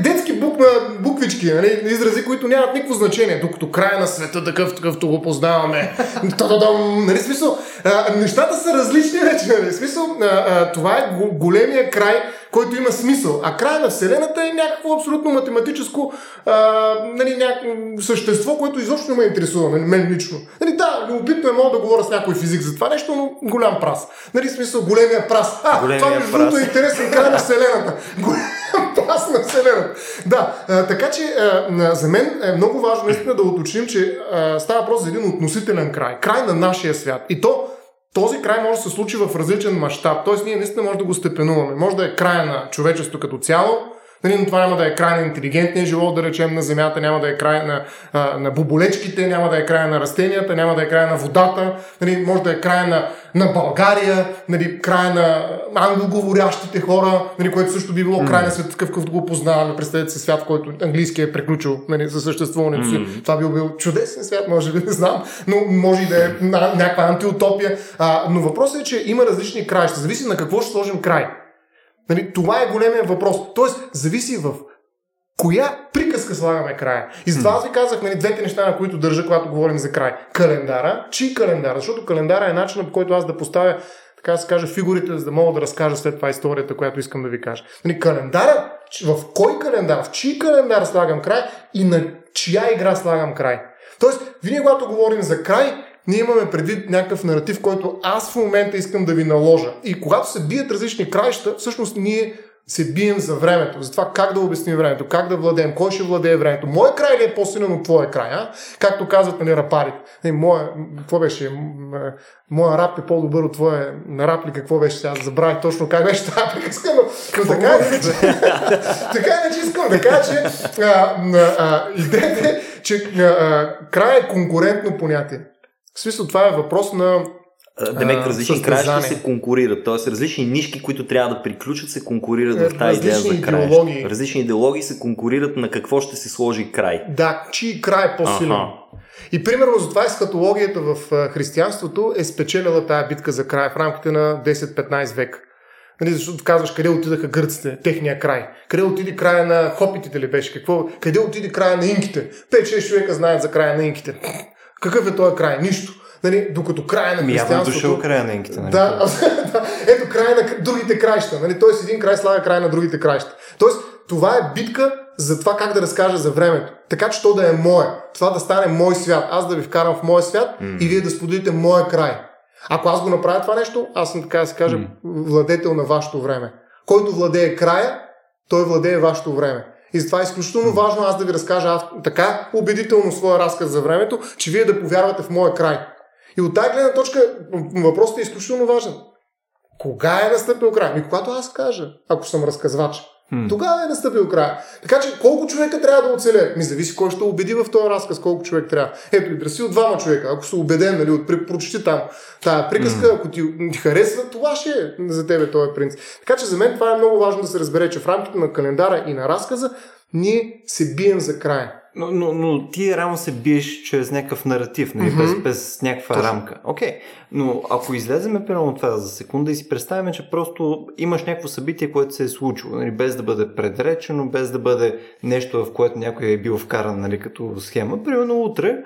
детски буква, буквички, нали, изрази, които нямат никакво значение, докато края на света такъв, какъвто го познаваме. Та-да-дам, нали, смисъл, а, нещата са различни вече, нали, смисъл, а, а, това е големия край, който има смисъл, а края на Вселената е някакво абсолютно математическо, а, нали, някакво същество, което изобщо не ме интересува, мен лично. Нали, да, любопитно е, мога да говоря с някой физик за това нещо, но голям прас. Нали, смисъл, големия прас. А, големия това между другото е интересен край на Вселената. Голям прас на Вселената. Да, а, така че а, за мен е много важно наистина да уточним, че а, става въпрос за един относителен край, край на нашия свят. И то този край може да се случи в различен мащаб, т.е. ние наистина може да го степенуваме. Може да е края на човечеството като цяло, но това няма да е край на интелигентния живот, да речем, на земята, няма да е край на, на боболечките, няма да е край на растенията, няма да е край на водата, може да е край на, на България, край на англоговорящите хора, което също би било mm-hmm. край на света, какъвто го познаваме. Представете си свят, в който английски е приключил със съществуването си. Mm-hmm. Това би бил чудесен свят, може би, не знам, но може и да е някаква антиутопия. А, но въпросът е, че има различни краища, зависи на какво ще сложим край. Нали, това е големия въпрос. Тоест, зависи в коя приказка слагаме края. И затова аз ви казах, нали, двете неща, на които държа, когато говорим за край. Календара, чий календар? Защото календара е начинът, по който аз да поставя, така да се каже, фигурите, за да мога да разкажа след това историята, която искам да ви кажа. Нали, календара, в кой календар, в чий календар слагам край и на чия игра слагам край. Тоест, винаги когато говорим за край, ние имаме предвид някакъв наратив, който аз в момента искам да ви наложа. И когато се бият различни краища, всъщност ние се бием за времето, за това как да обясним времето, как да владеем, кой ще владее времето. Моя край ли е по-силен от твоя край, а? Както казват, нали, рапарите. Не, моя, какво беше? Моя рап е по-добър от твоя рап ли, какво беше? Аз забравих точно как беше тази приказка, но така е, че, така е, че искам да кажа, че а, а, идеята е, че край е конкурентно понятие. В смисъл, това е въпрос на демек, различни краища се конкурират, т.е. различни нишки, които трябва да приключат, се конкурират в тази идея за краища. Различни идеологии се конкурират на какво ще се сложи край. Да, чий край е по-силен. Аха. И примерно за това есхатологията в християнството е спечелила тая битка за край в рамките на десет-петнайсет век. Нали, защото казваш, къде отидаха гърците, техния край. Къде отиде края на хопитите ли беше? Какво? Къде отиде края на инките? пет-шест човека знаят за края на инките. Какъв е този край? Нищо. Нали, докато края на християнството... Явно дошъл края на инките. Нали? Да, да, ето края на другите краища. Нали? Тоест един край слага края на другите краища. Тоест това е битка за това как да разкажа за времето. Така че то да е мое. Това да стане мой свят. Аз да ви вкарам в моя свят mm. и вие да споделите моя край. Ако аз го направя това нещо, аз съм, така да се кажа, mm. владетел на вашето време. Който владее края, той владее вашето време. И затова е изключително важно аз да ви разкажа така убедително своя разказ за времето, че вие да повярвате в моя край. И от тази гледна точка въпросът е изключително важен. Кога е настъпил край? Ми когато аз кажа, ако съм разказвач, hmm. тогава е настъпил край. Така че колко човека трябва да оцелят? Ми зависи кой ще убеди в този разказ, колко човек трябва. Ето, израси от двама човека. Ако са убеден, нали, прочети там тая приказка, hmm. ако ти, ти харесва, това ще е за тебе този принцип. Така че за мен това е много важно да се разбере, че в рамките на календара и на разказа ние се бием за края. Но, но, но ти реално се биеш чрез някакъв наратив, нали? Mm-hmm. без, без някаква Точно. рамка. Окей, okay. но ако излеземе пирано от това за секунда и си представяме, че просто имаш някакво събитие, което се е случило, нали? Без да бъде предречено, без да бъде нещо, в което някой е бил вкаран, нали, като схема. Примерно утре,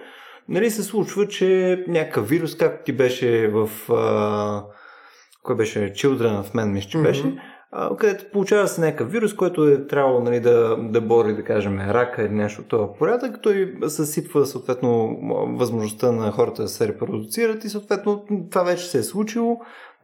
нали, се случва, че някакъв вирус, както ти беше в... А... Кой беше? Children of Men, мисля, че беше. Mm-hmm. Където получава се някакъв вирус, който е трябвало, нали, да, да бори, да кажем, рака или нещо от това порядък, той съсипва съответно възможността на хората да се репродуцират и съответно това вече се е случило.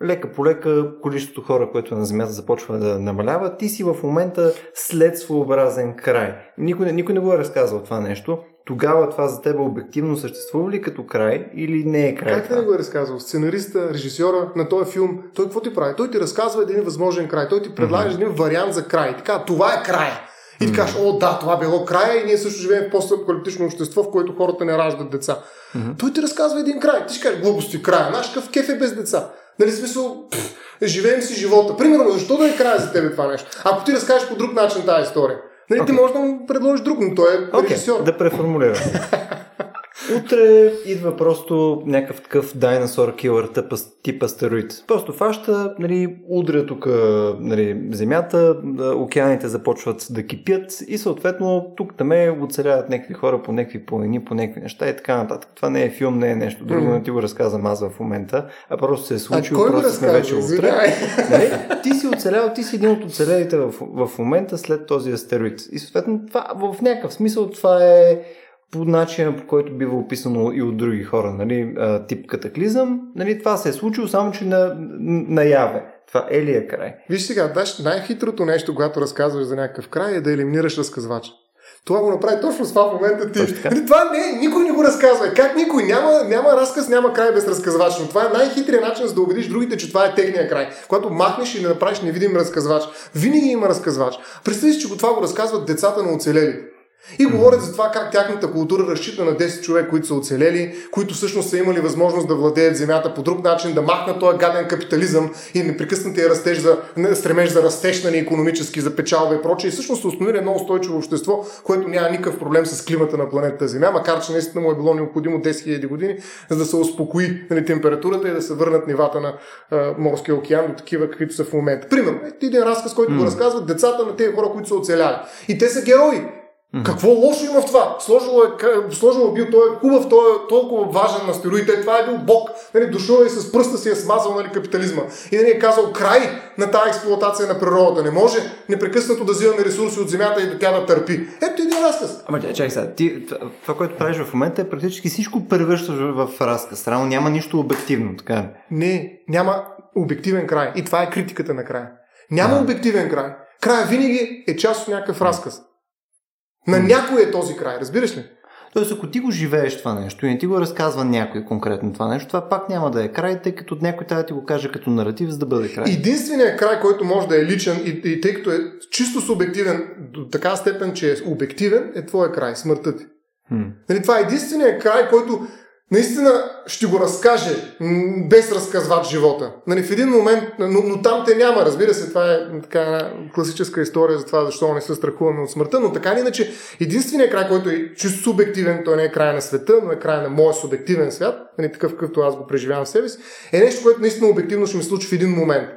Лека по лека количеството хора, което е на земята, започва да намалява. Ти си в момента след своеобразен край. Никой, никой не го е разказал това нещо. Тогава това за теб обективно съществува ли като край или не е край? Как ти не го е разказвал? Сценариста, режисьора на този филм, той какво ти прави? Той ти разказва един възможен край, той ти предлага mm-hmm. един вариант за край. Така, това е край. И ти кажеш, о да, това било края и ние също живеем в постапокалиптично общество, в което хората не раждат деца. Mm-hmm. Той ти разказва един край. Ти ще кажеш, глупости, края, наш къв кеф е без деца. Нали, смисъл, пфф, живеем си живота. Примерно, защо да е край за тебе това нещо? Ако ти разкажеш по друг начин тази история, нали, okay. ти можеш да му предложиш друг, но той е режисьор. Okay, да преформулирам. Утре идва просто някакъв такъв dinosaur killer тип астероид. Просто фаща, нали, удря тук, нали, земята, океаните започват да кипят и съответно тук таме оцеляват някакви хора по някакви планини, по някакви неща и така нататък. Това не е филм, не е нещо друго, mm-hmm. не ти го разказвам аз в момента, а просто се е случило, просто сме вече утре. Нали? Ти си оцелял, ти си един от оцелелите в, в момента след този астероид. И съответно това, в някакъв смисъл това е по начина, по който бива описано и от други хора, нали, тип катаклизъм. Нали, това се е случило, само че на, наяве. Това е ли е край? Виж сега, даш, най-хитрото нещо, когато разказваш за някакъв край, е да елиминираш разказвача. Това го направи точно с това в момента ти. Това не, никой не го разказва. Как никой? Няма, няма разказ, няма край без разказвач. Но това е най-хитрият начин, за да убедиш другите, че това е техния край. Когато махнеш или направиш невидим разказвач, винаги има разказвач. Представи си, че това го разказват децата на оцелели. И говорят за това как тяхната култура разчита на десет човека, които са оцелели, които всъщност са имали възможност да владеят земята по друг начин, да махнат този гаден капитализъм и непрекъснатия растеж за, стремеж за растеж на неикономически, за печалба и прочее. И всъщност се установи едно устойчиво общество, което няма никакъв проблем с климата на планетата Земя, макар че наистина му е било необходимо десет хиляди години, за да се успокои на температурата и да се върнат нивата на а, морския океан до такива, каквито са в момента. Примерно, един разказ, който го разказват децата на тези хора, които са оцеляли. И те са герои. Mm-hmm. Какво лошо има в това? Сложило е, сложило бил, той е хубав, той е толкова важен на стероидите, това е бил бог. Нали, дошъл и с пръста си е смазал, нали, капитализма. И да ни е казал край на тази експлоатация на природата. Не може непрекъснато да взимаме ресурси от земята и да тя да търпи. Ето един разказ. Ама чакай сега, ти, това, което правиш в момента, е практически всичко превръщаш в разказ. Рано няма нищо обективно, така. Не, няма обективен край. И това е критиката на края. Няма а. обективен край. Края винаги е част от някакъв разказ. На някой е този край, разбираш ли? Тоест, ако ти го живееш това нещо и не ти го разказва някой конкретно това нещо, това пак няма да е край, тъй като някой трябва да ти го каже като наратив, за да бъде край. Единственият край, който може да е личен и, и тъй като е чисто субективен до така степен, че е обективен, е твоя край, смъртта ти. Хм. Нали, това е единственият край, който наистина ще го разкаже без разказвач живота. Нали, в един момент, но, но там те няма, разбира се, това е така класическа история за това, защо не се страхуваме от смъртта, но така или иначе единственият край, който е чисто субективен, той не е края на света, но е края на моя субективен свят, нали, такъв какъвто аз го преживявам в себе си, е нещо, което наистина обективно ще ми случи в един момент.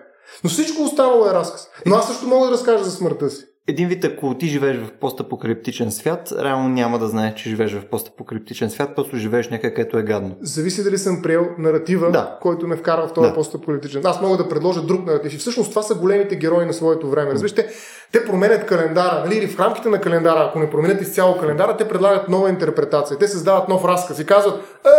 Но всичко останало е разказ. Но аз също мога да разкажа за смъртта си. Един вид, ако ти живееш в постапокалиптичен свят, реално няма да знаеш, че живееш в постапокалиптичен свят, просто живееш някъде, където е гадно. Зависи дали съм приел наратива, да. който ме вкарва в този да. постапокалиптичен. Аз мога да предложа друг наратив. И всъщност това са големите герои на своето време. Разбираш, те, те променят календара, нали? Или в рамките на календара, ако не променят изцяло календара, те предлагат нова интерпретация. Те създават нов разказ и казват: а,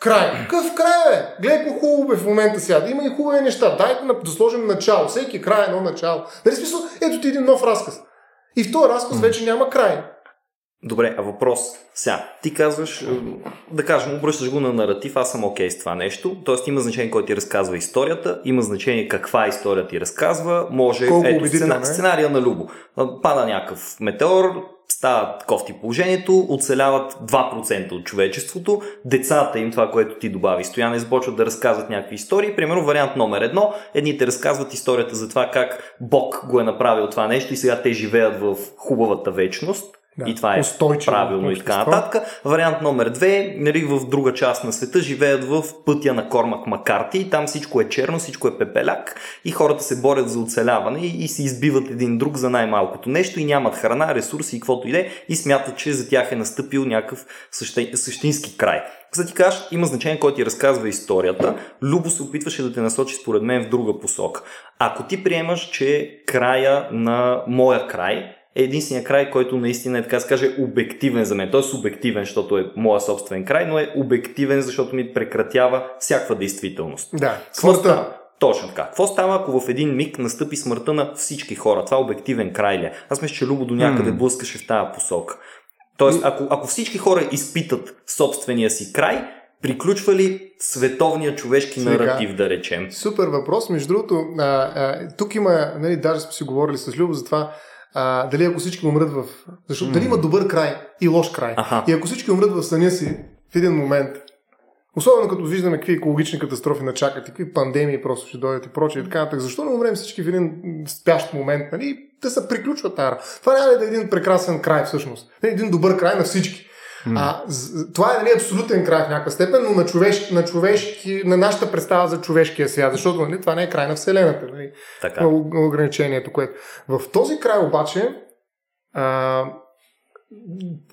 край. Къв край е? Гледай колко хубаво е в момента сега. Да има и хубави неща. Дайте да сложим начало. Всеки край е едно начало. Нали, смисъл, ето ти един нов разказ. И в този разказ вече няма край. Добре, а въпрос сега. Ти казваш, да кажем, обръщаш го на наратив, аз съм окей с това нещо. Тоест има значение кой ти разказва историята, има значение каква история ти разказва. Може, колко ето сцена, сценария на Любо. Пада някакъв метеор, стават кофти положението, оцеляват два процента от човечеството, децата им, това, което ти добави, Стояне, започват да разказват някакви истории. Примерно вариант номер едно, едните разказват историята за това как Бог го е направил това нещо и сега те живеят в хубавата вечност. Да, и това е правилно и така нататък. Вариант номер две, нали, в друга част на света живеят в пътя на Кормак Макарти и там всичко е черно, всичко е пепеляк и хората се борят за оцеляване и, и се избиват един друг за най-малкото нещо и нямат храна, ресурси и каквото иде и смятат, че за тях е настъпил някакъв същи, същински край. За ти кажеш, има значение кой ти разказва историята. Любо се опитваше да те насочи според мен в друга посока. Ако ти приемаш, че края на моя край е единствения край, който наистина е, така се каже, обективен за мен. Той е субективен, защото е моя собствен край, но е обективен, защото ми прекратява всякаква действителност. Да, смъртта. Точно така. Какво става, ако в един миг настъпи смъртта на всички хора? Това е обективен край ли? Аз мисля, че Любо до някъде mm. блъскаше в тази посока. Тоест, ако, ако всички хора изпитат собствения си край, приключва ли световния човешки наратив, сега, да речем? Супер въпрос. Между другото, а, а, тук има, нали, даже сме си говорили с Любо за това, А, дали ако всички умрат в... Защото mm. дали има добър край и лош край. Аха. И ако всички умрат в съня си в един момент, особено като виждаме какви екологични катастрофи на чакат, какви пандемии просто ще дойдат и прочее и така нататък, защо не умрем всички в един спящ момент, нали? Те се приключват тара. Това няма ли да е един прекрасен край всъщност? Един добър край на всички. Mm. А, това е, нали, абсолютен край в някаква степен, но на, човеш, на, човешки, на нашата представа за човешкия свят, защото, нали, това не е край на Вселената, нали, на ограничението, което. В този край обаче а,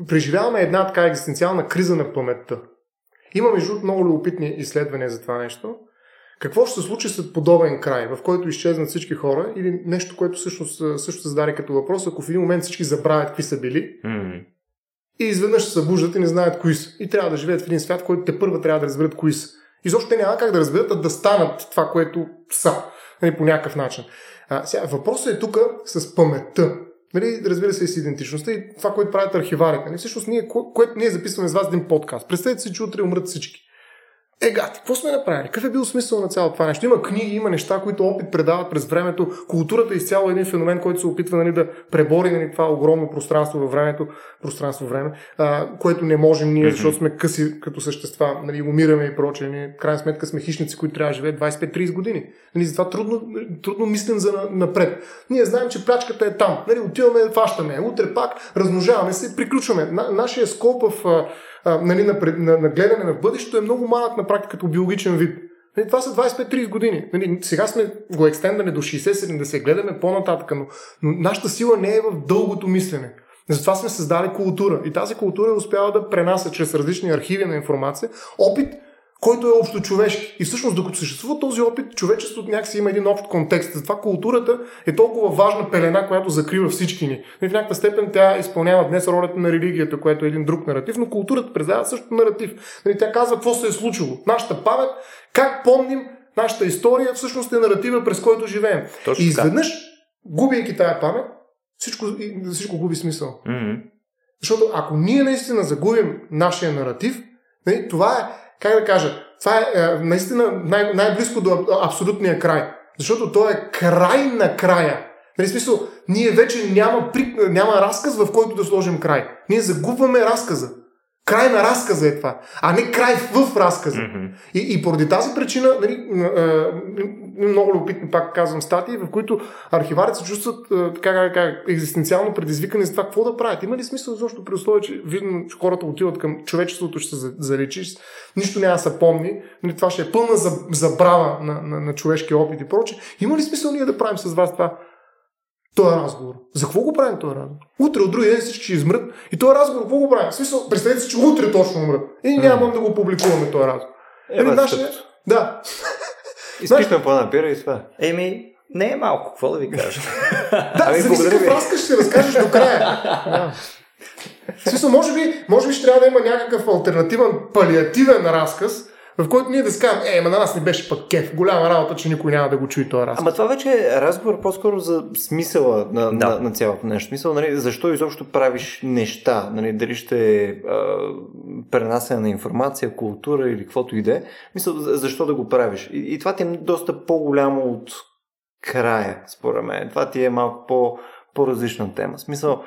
преживяваме една така екзистенциална криза на паметта. Има между много любопитни изследвания за това нещо. Какво ще се случи след подобен край, в който изчезнат всички хора, или нещо, което също, също зададе като въпрос, ако в един момент всички забравят какви са били, mm. и изведнъж се събуждат и не знаят кои са. И трябва да живеят в един свят, в който те първа трябва да разберат кои са. И защо те няма как да разберат, а да станат това, което са. Нали, по някакъв начин. А, сега, въпросът е тук с паметта. Нали, разбира се, и с идентичността и това, което правят архиварите. Нали, всъщност, ние, кое, което ние записваме с вас един подкаст. Представете си, че утре умрат всички. Ега, какво сме направили? Какъв е бил смисъл на цялото това нещо? Има книги, има неща, които опит предават през времето. Културата изцяло е един феномен, който се опитва, нали, да пребори, нали, това огромно пространство във времето, пространство време, а, което не можем ние, защото сме къси като същества, нали, умираме и прочее. Нали, крайна сметка сме хищници, които трябва да живеят двайсет и пет трийсет години. Нали, затова трудно, трудно мислим за напред. Ние знаем, че плячката е там. Нали, отиваме, фащаме, утре пак размножаваме се, приключваме. На, нашия скоп в А, нали, на, на, на гледане на бъдещето е много малък на практика като биологичен вид. Нали, това са двайсет и пет трийсет години. Нали, сега сме го екстендали до шейсет седемдесет, гледаме по-нататък, но, но нашата сила не е в дългото мислене. Затова сме създали култура. И тази култура успява да пренася чрез различни архиви на информация опит, който е общо човешки. И всъщност, докато съществува този опит, човечеството някакси има един общ контекст. Затова културата е толкова важна пелена, която закрива всички ни. И в някаква степен тя изпълнява днес ролята на религията, което е един друг наратив, но културата предава също наратив. Тя казва какво се е случило. Нашата памет, как помним нашата история, всъщност е наратива, през който живеем. Точно. И изведнъж, губейки тая памет, всичко, всичко губи смисъл. Mm-hmm. Защото ако ние наистина загубим нашия наратив, това е, как да кажа, това е, е наистина най- най-близко до абсолютния край. Защото той е край на края. В смисъл, ние вече няма, при... няма разказ, в който да сложим край. Ние загубваме разказа. Край на разказа е това, а не край в разказа. Mm-hmm. И, и поради тази причина, нали, е, много любопитни, пак казвам, статии, в които архиварите се чувстват е, така, как, екзистенциално предизвикани за това какво да правят. Има ли смисъл защото при условие, че видно, че хората отиват към човечеството, ще се залечиш, нищо няма да се помни, нали, това ще е пълна забрава на, на, на човешкия опит и прочее. Има ли смисъл ние да правим с вас това? Той разговор. За какво го правим този разговор? Утре от други ден всички ще измрат и този разговор какво го правим? В смисъл, представете си, че утре точно умрат. И нямам да го публикуваме този разговор. Е, Еми, наше... Да. Изпитвам по-напира и това. Еми, не е малко, какво да ви кажа. Да, ами, зависи какво разкаш, ще разкажеш до края. Да. В смисъл, може би, може би ще трябва да има някакъв алтернативен, палиативен разказ, в който ние да скажем, е, ма на нас не беше пък кеф, голяма работа, че никой няма да го чуи този разговор. Ама това вече е разговор по-скоро за смисъла на, да. на, на цялото нещо. Смисъл, нали, защо изобщо правиш неща, нали, дали ще е пренасяне на информация, култура или каквото и да е. Мисъл, защо да го правиш? И, и това ти е доста по-голямо от края, според мен. Това ти е малко по, по-различна тема. Смисъл,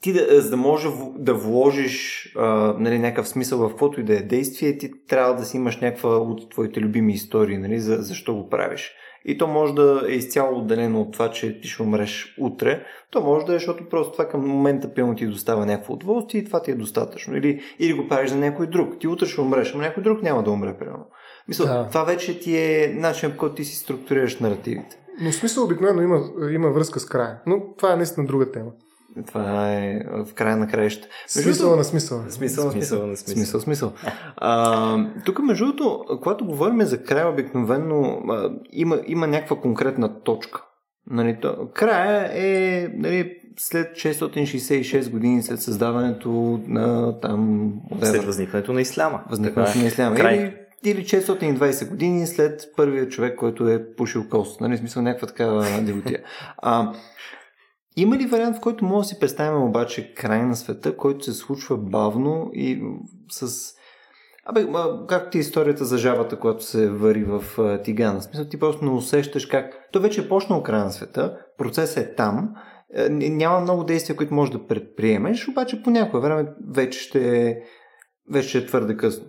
ти да, за да можеш да вложиш а, нали, някакъв смисъл в каквото и да е действие, ти трябва да си имаш някаква от твоите любими истории, нали, за, защо го правиш. И то може да е изцяло отделено от това, че ти ще умреш утре. То може да е, защото просто това към момента пълно ти доставя някакво удоволствие и това ти е достатъчно. Или, или го правиш за някой друг. Ти утре ще умреш, ама някой друг няма да умре, примерно. Мисля, да. Това вече ти е начинът, по който ти си структурираш наративите. Но в смисъл обикновено има, има връзка с края. Но това е наистина друга тема. Това е в края на краища. Смисъла на смисъла. Смисъла на смисъла. смисъл. смисъл, смисъл. А, тук, между другото, когато говорим за края, обикновено а, има, има някаква конкретна точка. Нали, то, края е, нали, след шестстотин шейсет и шеста години, след създаването на там... След възникването на исляма. Възникването на исляма. Край. Или шестстотин и двайсет години след първия човек, който е пушил кост. Нали, смисъл някаква такава дивотия. А... Има ли вариант, в който може да си представим обаче край на света, който се случва бавно и с... Абе, както ти е историята за жабата, която се вари в тигана. В смисъл, ти просто не усещаш как... То вече е почнал край на света, процесът е там, няма много действия, които можеш да предприемеш, обаче по някое време вече ще, вече ще е твърде късно.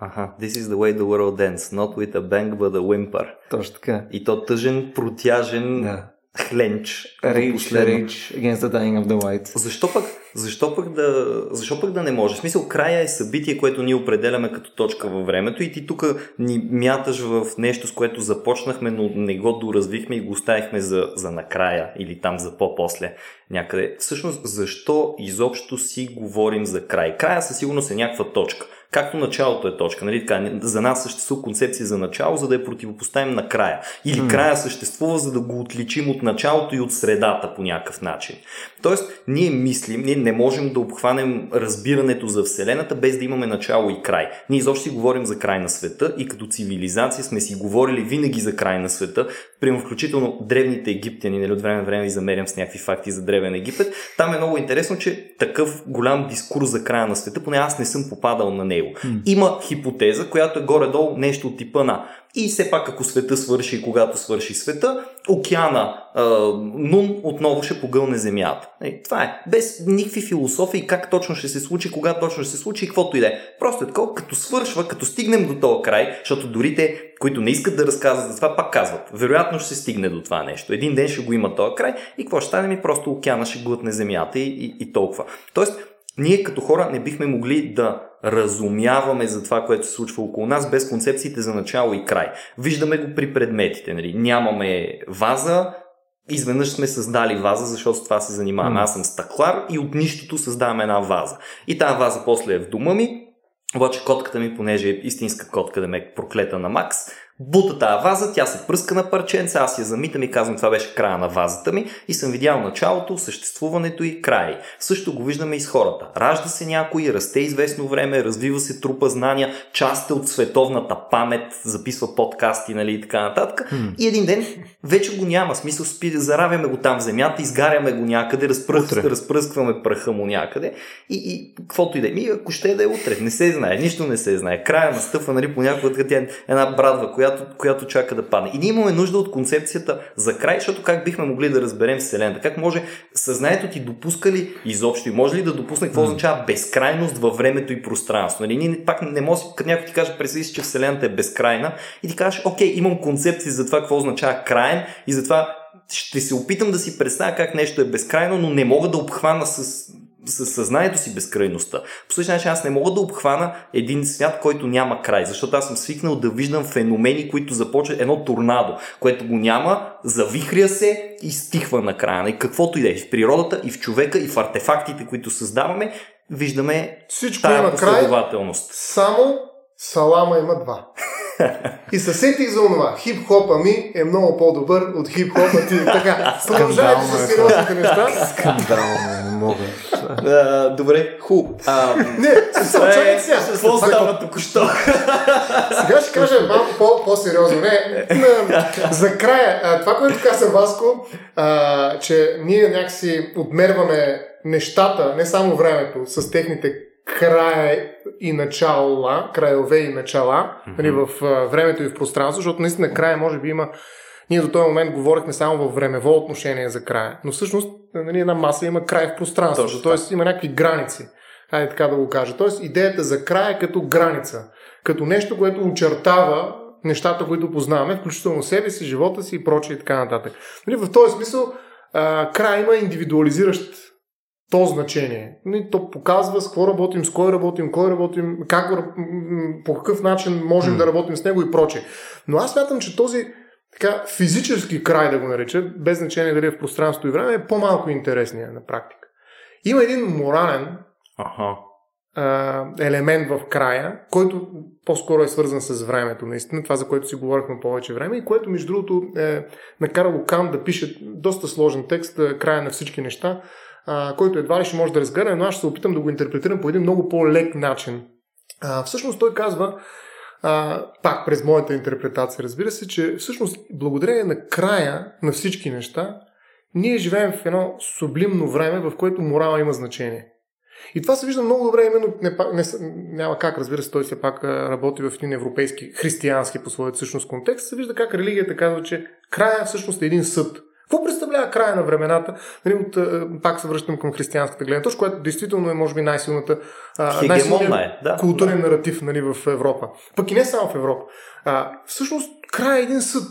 Аха, this is the way the world ends, not with a bang, but a whimper. Точно така. И то тъжен, протяжен... Да. Хленч. Рейдж, рейдж against the dying of the light. Защо пък, защо пък, да, защо пък да не може? В смисъл, края е събитие, което ние определяме като точка във времето и ти тук ни мяташ в нещо, с което започнахме, но не го доразвихме и го оставихме за, за накрая или там за по-после някъде. Всъщност, защо изобщо си говорим за край? Края със сигурност е някаква точка. Както началото е точка, нали? Така, за нас съществува концепция за начало, за да я противопоставим на края. Или mm. края съществува, за да го отличим от началото и от средата по някакъв начин. Тоест, ние мислим, ние не можем да обхванем разбирането за Вселената, без да имаме начало и край. Ние изобщо си говорим за край на света и като цивилизация сме си говорили винаги за край на света, примерно включително древните египтяни, нали, от време на време ви замерям с някакви факти за древен Египет. Там е много интересно, че такъв голям дискурс за края на света, поне аз не съм попадал на него. Има хипотеза, която е горе-долу нещо от типа на. И все пак, ако света свърши и когато свърши света, океана е, Нун отново ще погълне земята. Е, това е. Без никакви философии как точно ще се случи, кога точно ще се случи и каквото и да е. Просто е такова, като свършва, като стигнем до този край, защото дори те, които не искат да разказват за това, пак казват. Вероятно ще се стигне до това нещо. Един ден ще го има този край и какво ще стане? И просто океана ще глътне земята и, и, и толкова. Тоест, ние като хора не бихме могли да разумяваме за това, което се случва около нас, без концепциите за начало и край. Виждаме го при предметите. Нали? Нямаме ваза, Изведнъж сме създали ваза, защото това се занимавам. Mm. Аз съм стъклар и от нищото създавам една ваза. И тази ваза после е в дома ми. Обаче котката ми, понеже е истинска котка, да ме е проклета на Макс, бута тази ваза, тя се пръска на парченца, аз я замитам и казвам, това беше края на вазата ми и съм видял началото, съществуването и края. Също го виждаме и с хората. Ражда се някой, расте известно време, развива се, трупа знания, част е от световната памет, записва подкасти, нали, и така нататък. Hmm. И един ден вече го няма. Смисъл, спи, заравяме го там в земята, изгаряме го някъде, разпръс... разпръскваме праха му някъде и, и каквото и да е. Ми, ако ще да е утре, не се знае, нищо не се знае. Края настъпва, нали, понякога тя една брадва, която която чака да падне. И ние имаме нужда от концепцията за край, защото как бихме могли да разберем Вселената? Как може съзнанието ти допуска ли изобщо и може ли да допусне какво означава безкрайност във времето и пространство? Нали? Ние пак не може, като някой ти каже, представи си, че Вселената е безкрайна и ти кажеш, окей, имам концепции за това какво означава краен и затова ще се опитам да си представя как нещо е безкрайно, но не мога да обхвана с... със съзнанието си безкрайността. По същия начин аз не мога да обхвана един свят, който няма край, защото аз съм свикнал да виждам феномени, които започват едно торнадо, което го няма, завихря се и стихва накрая. И каквото и да е, в природата, и в човека, и в артефактите, които създаваме, виждаме всичко тая последователност. Само салама има два. И съсетих за онова. Хип-хопа ми е много по-добър от хип-хопа ти. Така, продължавайте с сериозните неща. Скандално, много. Добре, хуб. Не, сега, чакайте сега. Какво става току-що? Сега ще кажа малко по-сериозно. За края, това, което каза Васко, че ние някакси отмерваме нещата, не само времето, с техните края и начала, краеве и начала, mm-hmm. в а, времето и в пространство, защото наистина края може би има... Ние до този момент говорихме само във времево отношение за края, но всъщност нали, една маса има край в пространството, т.е. има някакви граници, хайде така да го кажа. Т.е. идеята за края е като граница, като нещо, което очертава нещата, които познаваме, включително себе си, живота си и прочее и така нататък. Нали, в този смисъл а, края има индивидуализиращ то значение. То показва с какво работим, с кой работим, кой работим, как, по какъв начин можем mm. да работим с него и прочее. Но аз смятам, че този така, физически край, да го нареча, без значение дали е в пространството и време, е по-малко интересния на практика. Има един морален uh-huh. а, елемент в края, който по-скоро е свързан с времето, наистина, това за което си говорихме повече време и което, между другото, е накарало Кант да пише доста сложен текст, края на всички неща, Uh, който едва ли ще може да разгърне, но аз ще се опитам да го интерпретирам по един много по-лек начин. Uh, всъщност той казва, uh, пак през моята интерпретация, разбира се, че всъщност благодарение на края на всички неща, ние живеем в едно сублимно време, в което морала има значение. И това се вижда много добре, именно не, не, няма как, разбира се, той все пак работи в един европейски, християнски по своят всъщност контекст, се вижда как религията казва, че края всъщност е един съд. Какво представлява края на времената? От, пак се връщам към християнската гледна точка, която действително е, може би, най-силната най-силният е, да, културен да. наратив нали, в Европа. Пък и не само в Европа. А, всъщност, края е един съд.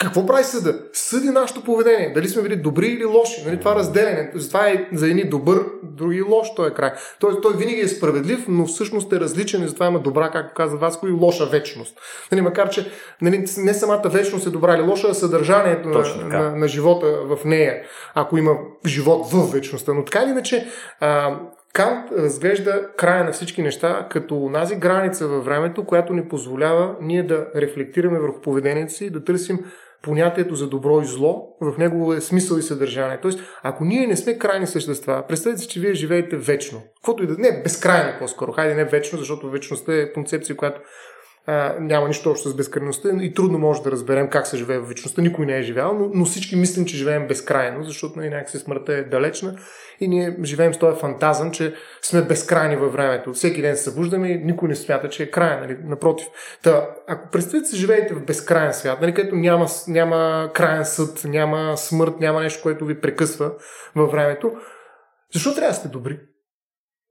Какво прави съда? Съди нашето поведение. Дали сме били добри или лоши. Нали, това разделение. Това е за едни добър, други лош, той е край. Тоест, той винаги е справедлив, но всъщност е различен и затова има добра, както каза Васко, и лоша вечност. Нали, макар, че нали, не самата вечност е добра или лоша, а съдържанието на, на, на живота в нея, ако има живот в вечността. Но така или иначе, а, Кант разглежда края на всички неща като онази граница във времето, която ни позволява ние да рефлектираме върху поведението си и да търсим понятието за добро и зло в неговия смисъл и съдържание. Тоест, ако ние не сме крайни същества, представете си, че вие живеете вечно. Каквото и да... Не, безкрайно по-скоро. Хайде не вечно, защото вечността е концепция, която а, няма нищо общо с безкрайността и трудно може да разберем как се живее в вечността. Никой не е живял, но, но всички мислим, че живеем безкрайно, защото някакси смъртта е далечна и ние живеем с този фантазъм, че сме безкрайни във времето. Всеки ден се събуждаме и никой не смята, че е края, нали? Напротив. Та, ако представите се живеете в безкрайен свят, нали? Където няма, няма краен съд, няма смърт, няма нещо, което ви прекъсва във времето, защо трябва да сте добри?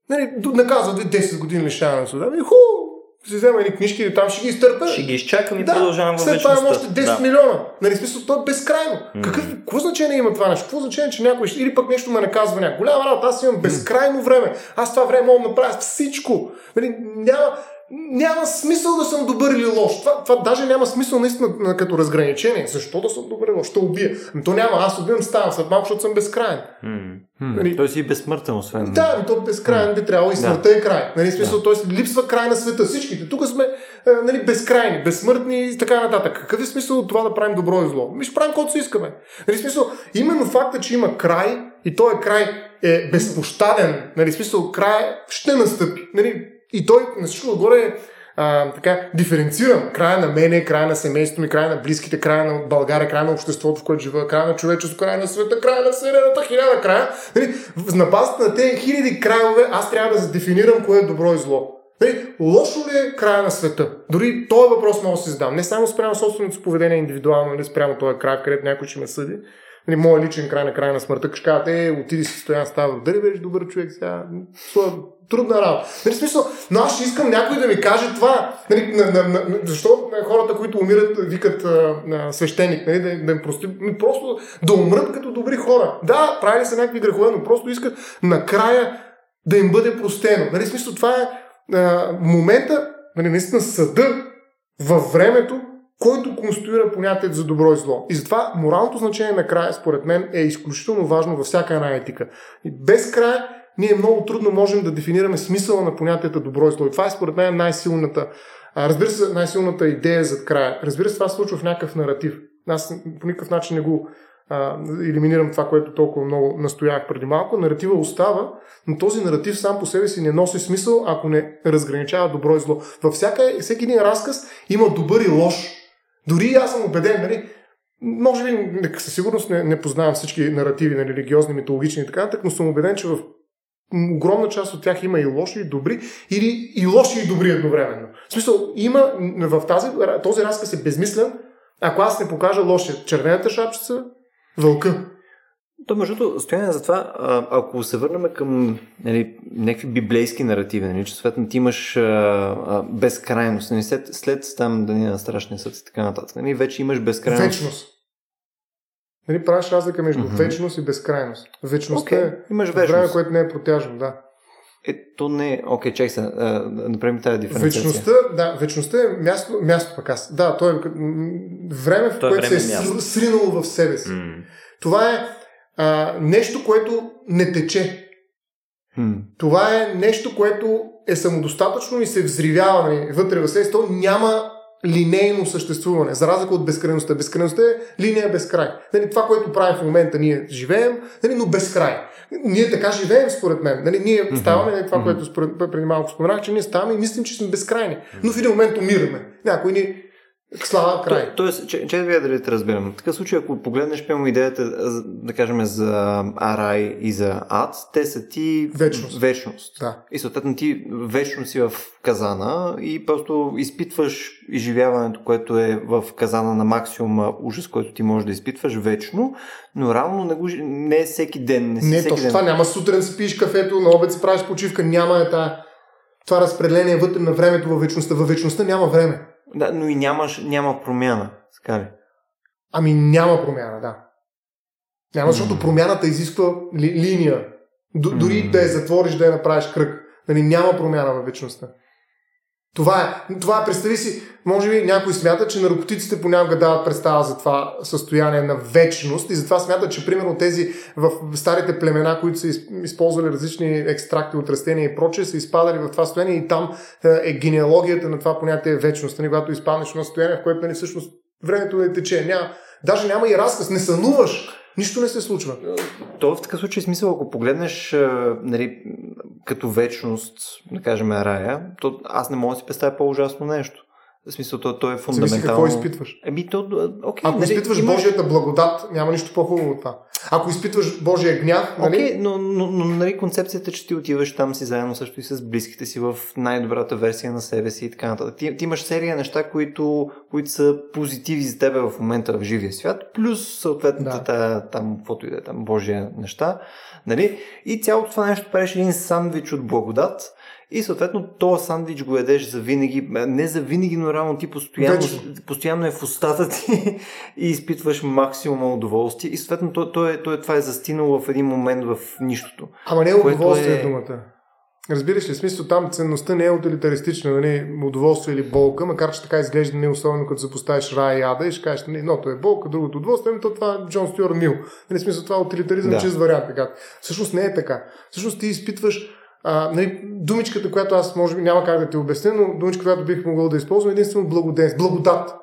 Нали, наказват ви десет години лишаване на свобода. Хубаво! Си взема едни книжки и там ще ги изтърпя. Ще ги изчакам и да, продължавам във вечността. След това още десет да. милиона. Нали, смисъл, то е безкрайно. Mm-hmm. Какъв, какво значение има това нещо? Какво значение, че някой ще... Или пък нещо ме наказва някой. Голяма работа, аз имам безкрайно време. Аз това време мога да направя всичко. Нали, няма... няма смисъл да съм добър или лош. Това, това даже няма смисъл наистина като разграничение. Защо да съм добър или лош? Ще убия. Но то няма. Аз убивам, ставам след малко, защото съм безкрайен. Mm-hmm. Нали... Той си и безсмъртен, освен. Да, то безкрайен mm-hmm. би трябвало и смъртта да. е край. Нали, смисъл, да. Той липсва край на света. Всичките. Тук сме нали, безкрайни, безсмъртни и така нататък. Какъв е смисъл от това да правим добро и зло? Ми ще правим каквото си искаме. Нали, смисъл, именно факта, че има край и този край е безпощаден. Нали, смисъл, край ще настъпи. Нали, и той на всичко отгоре е а, така, диференциран. Края на мене, края на семейството ми, края на близките, края на България, края на обществото, в което живея, края на човечеството, края на света, края на вселената, хиляда края. Нали, на базата на тези хиляди крайове аз трябва да задефинирам кое е добро и зло. Нали, лошо ли е края на света? Дори този въпрос мога да си задам. Не само спрямо собственото поведение индивидуално, нали, спрямо този край, където някой ще ме съди. Нали, моят личен край на края на смъртта, къде казват, е, отиди си Стоян Ставров, дали беше добър човек сега, трудна работа. Нали, смисъл, но аз ще искам някой да ми каже това. Нали, на, на, на, защо хората, които умират, викат а, на свещеник, нали, да, да им прости, просто да умрат като добри хора. Да, правили са някакви грехове, но просто искат накрая да им бъде простено. Нали, смисъл, това е а, момента, нали, наистина съда във времето, който конструира понятието за добро и зло. И затова моралното значение на края, според мен, е изключително важно във всяка една етика. И без края ние много трудно можем да дефинираме смисъла на понятието добро и зло. И това е, според мен, най-силната, разбира се, най-силната идея зад края. Разбира се, това се случва в някакъв наратив. Аз по никакъв начин не го а, елиминирам това, което толкова много настоях преди малко. Наратива остава, но този наратив сам по себе си не носи смисъл, ако не разграничава добро и зло. Във всяка, всеки един разказ има добър и лош. Дори аз съм убеден, нали, може би със сигурност не, не познавам всички наративи, нали, религиозни, митологични и така, но съм убеден, че в огромна част от тях има и лоши и добри, или и лоши и добри едновременно. В смисъл, има в тази, този разказ е безмислен, ако аз не покажа лошия. Червената шапчица, вълка. То, между другото, стояне за това, ако се върнем към нали, някакви библейски наративи, нали, че съответно ти имаш а, а, безкрайност, нали, след, след там дани на страшния съд и така нататък, нали, вече имаш безкрайност. Вечност. Нали, правиш разлика между mm-hmm. вечност и безкрайност. Вечността okay. е имаш време, вечност. Което не е протяжно, да. Ето не е... Окей, чай се, направим тази диференциация. Вечността, да, вечността е място, място пък аз. Да, то е време, в което се е сринало в себе си. Mm. Това е А, нещо, което не тече. Hmm. Това е нещо, което е самодостатъчно и се взривява нали, вътре в себе си. То няма линейно съществуване, за разлика от безкрайността. Безкрайността е линия без край. Нали, това, което правим в момента, ние живеем, нали, но без край. Ние така живеем, според мен. Нали, ние mm-hmm. ставаме, нали, това, mm-hmm. което според, преди малко споменах, че ние ставаме и мислим, че сме безкрайни. Но в един момент умираме. Някой ни слава край. То, тоест, че, че да ви да разбирам. В такъв случай, ако погледнеш прямо идеята, да кажем, за рай и за ад, те са ти вечност. вечност. Да. И съответно ти вечно си в казана и просто изпитваш изживяването, което е в казана на максимум ужас, който ти можеш да изпитваш вечно, но реално не, го, не е всеки ден. Не, си не всеки точно ден. Това няма сутрин спиш кафето, на обед си правиш почивка, няма е та, това разпределение вътре на времето във вечността. Във вечността няма време. Да, но и нямаш, няма промяна, така ли? Ами няма промяна, да. Няма, защото mm-hmm. промяната изисква ли, линия. Д- mm-hmm. Дори да я затвориш, да я направиш кръг. Нали, няма промяна във вечността. Това е, това е, представи си, може би някой смята, че наркотиците понякога дават представа за това състояние на вечност и затова смятат, че примерно тези в старите племена, които са използвали различни екстракти от растения и прочее, са изпадали в това състояние и там е генеалогията на това понятие вечност. Нали, когато изпаднеш на състояние, в което нали, всъщност времето не тече. Няма, даже няма и разказ, не сънуваш. Нищо не се случва. То в такъв случай смисъл, ако погледнеш нали, като вечност, да кажем, рая, то аз не мога да си представя по-ужасно нещо. В смисъл, то, то е фундаментално. Зависи какво изпитваш. Ами, то, окей, ако нали, изпитваш имаш... Божията благодат, няма нищо по-хубаво от това. Ако изпитваш Божия гняв... Нали... Окей, но, но, но нали, концепцията, че ти отиваш там си заедно също и с близките си в най-добрата версия на себе си и така нататък. Ти, ти имаш серия неща, които, които са позитиви за тебе в момента в живия свят, плюс съответната да. Там, каквото и да е там, Божия неща. Нали? И цялото това нещо правиш един сандвич от благодат. И съответно този сандвич го ядеш за винаги, не за винаги, но реално ти постоянно, постоянно е в устата ти и изпитваш максимално удоволствие. И съответно то, то е, то е, това е застинало в един момент в нищото. Ама не удоволствие е думата. Разбираш ли, смисъл там ценността не е утилитаристична, нали, удоволствие или болка, макар че така изглежда не особено като запоставиш рая и ада и ще кажеш, нали, едното е болка, другото удоволствие, то това е Джон Стюарт Мил. Нали, смисъл това е утилитаризъм, да. Че изваря така. Всъщност не е така. Всъщност ти изпитваш а, нали, думичката, която аз може би няма как да ти обясня, но думичката, която бих могъл да използвам, единствено благоденствие, благодат.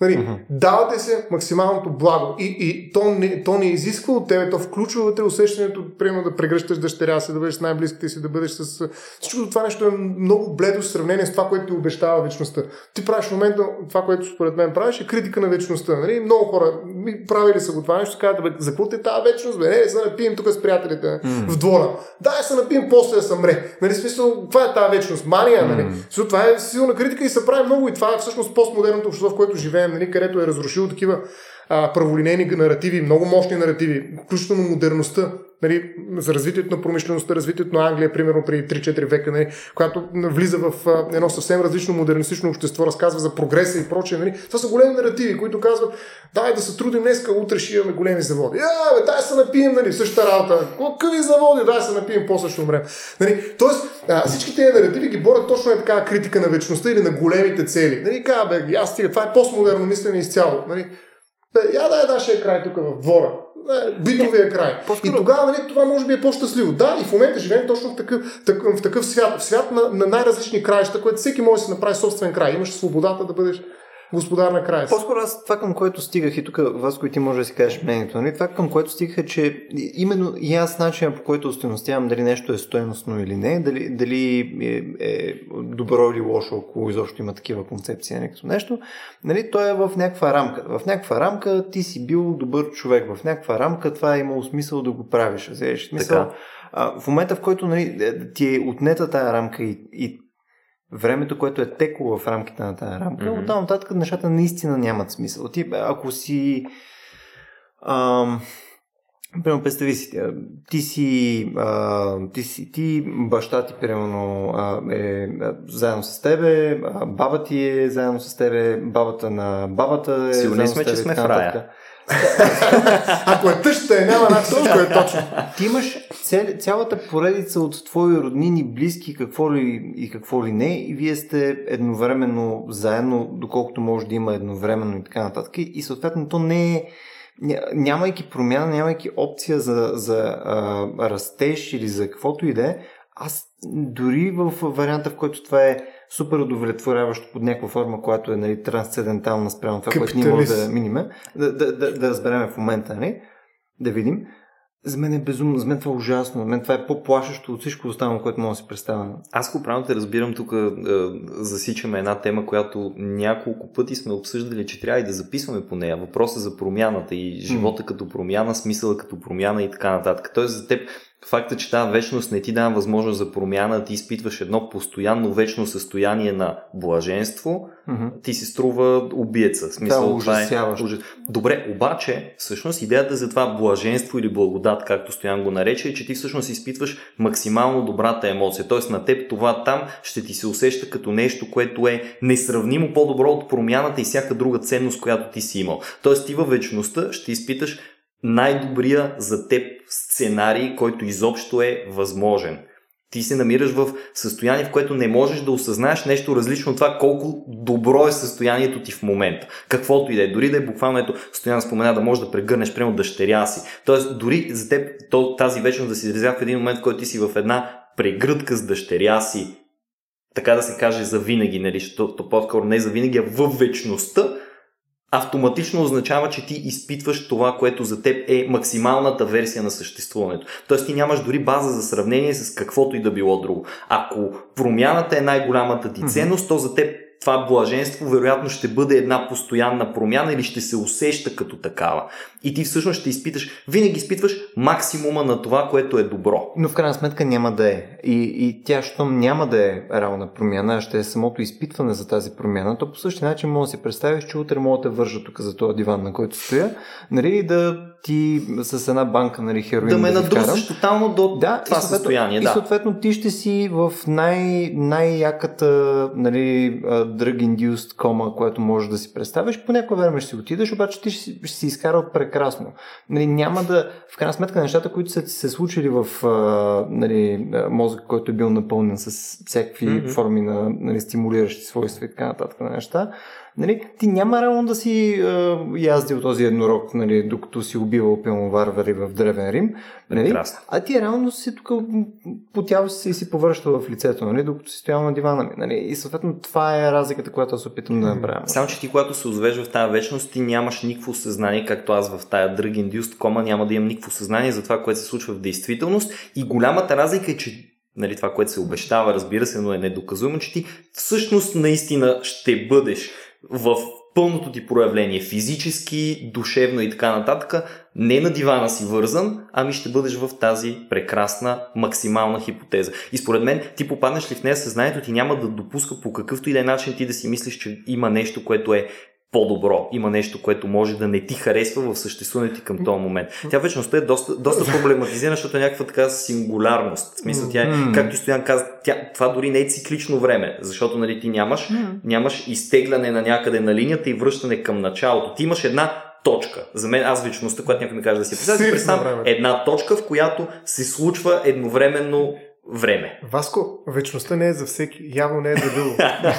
Нали, mm-hmm. Давате се максималното благо и, и то, не, то не изисква от тебе, то включва вътре усещането, примерно да прегръщаш дъщеря си, да бъдеш с най-близките си, да бъдеш с... Всичко това нещо е много бледо в сравнение с това, което ти обещава вечността. Ти правиш в момента това, което според мен правиш, е критика на вечността. Нали? Много хора правили са го това нещо, казват, за какво ти е тази вечност? Бе, не, не, се напием тук с приятелите mm-hmm. в двора. Да, се напием, после да се мре. Нали, смисъл, това е тази вечност, мания. Нали? Mm-hmm. Това е силна критика и се прави много и това е всъщност постмодерното общество, в което живеем. Нали, където е разрушило такива а, праволинейни наративи, много мощни наративи, включително модерността, нали, за развитието на промишлеността, развитието на Англия, примерно преди три-четири века, нали, която влиза в а, едно съвсем различно модернистично общество, разказва за прогреса и прочее. Нали. Това са големи наративи, които казват, дай да се трудим днеска, утре ще имаме големи заводи. А, бе, дай се напием, нали, същата работа. Какви заводи, дай се напием, после ще умрем. Нали, тоест, а, всички тези наративи ги борят точно на такава критика на вечността или на големите цели. Нали, ка, бе, аз стига, това е постмодерно мислене изцяло. Нали. Бе, я дай нашия край тук в двора. Битовия край. По-скоро. И тогава, нали, това може би е по-щастливо. Да, и в момента живеем точно в такъв, такъв, в такъв свят. В свят на, на най-различни краища, което всеки може да си направи собствен край. Имаш свободата да бъдеш господар на края. По-скоро аз това, към което стигах и тук, Васко, и ти може да си кажеш мнението, нали? Това, към което стигах е, че именно и аз начинът, по който остойностявам дали нещо е стойностно или не, дали, дали е, е добро или лошо, ако изобщо има такива концепции, не като нещо, нали? То е в някаква рамка. В някаква рамка ти си бил добър човек, в някаква рамка това е имало смисъл да го правиш. Взеш, смисъл, а, в момента, в който, нали, ти е отнета тая рамка и, и времето, което е текло в рамките на тази рамка, mm-hmm. оттам нататък нещата наистина нямат смисъл. Ти, ако си... Ам, примерно, представи си, ти си... А, ти, си ти, баща ти, примерно, а, е заедно с тебе, а, баба ти е заедно с тебе, бабата на бабата е... Сигурни сме, че сме в рая. Ако е тъща, е, няма начин, кое е точно. Ти имаш ця, цялата поредица от твои роднини, близки, какво ли и какво ли не, и вие сте едновременно заедно, доколкото може да има едновременно и така нататък. И съответно то не е, нямайки промяна, нямайки опция за, за а, растеж или за каквото и да е, аз дори в варианта, в който това е супер удовлетворяващо под някаква форма, която е, нали, трансцендентална спрямо това, което ние може да миниме, да, да, да, да разберем в момента, нали? Да видим. За мен е безумно, за мен това е ужасно, за мен това е по-плашещо от всичко останало, което мога да си представя. Аз го правилно те разбирам, тук е, засичаме една тема, която няколко пъти сме обсъждали, че трябва и да записваме по нея. Въпроса за промяната и живота mm. като промяна, смисъла като промяна и така нататък. Тоест за теб факта, че тази вечност не ти дава възможност за промяна, ти изпитваш едно постоянно вечно състояние на блаженство, mm-hmm. ти се струва убиеца. Смисъл, това е ужасяващо. Е... Добре, обаче, всъщност, идеята за това блаженство или благодат, както Стоян го нарече, е, че ти всъщност изпитваш максимално добрата емоция. Тоест на теб това там ще ти се усеща като нещо, което е несравнимо по-добро от промяната и всяка друга ценност, която ти си имал. Тоест ти във вечността ще изпиташ най-добрия за теб сценарий, който изобщо е възможен. Ти се намираш в състояние, в което не можеш да осъзнаеш нещо различно от това колко добро е състоянието ти в момента. Каквото и да е. Дори да е буквално, ето, Стоян спомена, да можеш да прегърнеш прямо дъщеря си. Тоест, дори за теб тази вечност да се изразява в един момент, в който ти си в една прегръдка с дъщеря си, така да се каже за винаги, нали, то по-скоро не за винаги, а в вечността, автоматично означава, че ти изпитваш това, което за теб е максималната версия на съществуването. Тоест ти нямаш дори база за сравнение с каквото и да било друго. Ако промяната е най-голямата ти ценност, то за теб това блаженство вероятно ще бъде една постоянна промяна или ще се усеща като такава. И ти всъщност ще изпиташ, винаги изпитваш максимума на това, което е добро. Но в крайна сметка няма да е. И, и тя, щом няма да е реална промяна, ще е самото изпитване за тази промяна, то по същия начин може да си представиш, че утре мога да те вържа тук за този диван, на който стоя, нали, да ти с една банка, нали, хероин да ме да надрусиш тотално до да, това състояние. Да. И съответно ти ще си в най- най-яката, нали, drug-induced кома, което можеш да си представиш. По някое време ще си отидеш, обаче ти ще, ще си изкарал прекрасно. Нали, няма да... В крайна сметка нещата, които са се случили в, нали, мозъка, който е бил напълнен с всякакви mm-hmm. форми на, нали, стимулиращи свойства и така нататък на неща, нали, ти няма реално да си е, яздил този еднорог, нали, докато си убивал пилноварвари в Древен Рим. Нали, а ти реално си тук потял си и си повръщал в лицето, нали, докато си стоял на дивана ми. Нали, и съответно това е разликата, която аз опитам да направя. Само, че ти, когато се озвежда в тази вечност, ти нямаш никакво съзнание, както аз в тая drug-induced кома няма да имам никакво съзнание за това, което се случва в действителност. И голямата разлика е, че, нали, това, което се обещава, разбира се, но е недоказуемо, че ти всъщност наистина ще бъдеш в пълното ти проявление физически, душевно и така нататък, не на дивана си вързан, ами ще бъдеш в тази прекрасна максимална хипотеза. И според мен, ти попаднеш ли в нея, съзнанието ти няма да допуска по какъвто и да е начин ти да си мислиш, че има нещо, което е по-добро, има нещо, което може да не ти харесва в съществуването ти към този момент. Тя вечността е доста, доста проблематизирана, защото е някаква така сингулярност. В смисъл, тя е, както и Стоян каза, тя, това дори не е циклично време, защото, нали, ти нямаш, нямаш изтегляне на някъде на линията и връщане към началото. Ти имаш една точка. За мен, аз вечността, която някой ми каже да си представя, си представям една точка, в която се случва едновременно време. Васко, вечността не е за всеки. Явно не е за Любо.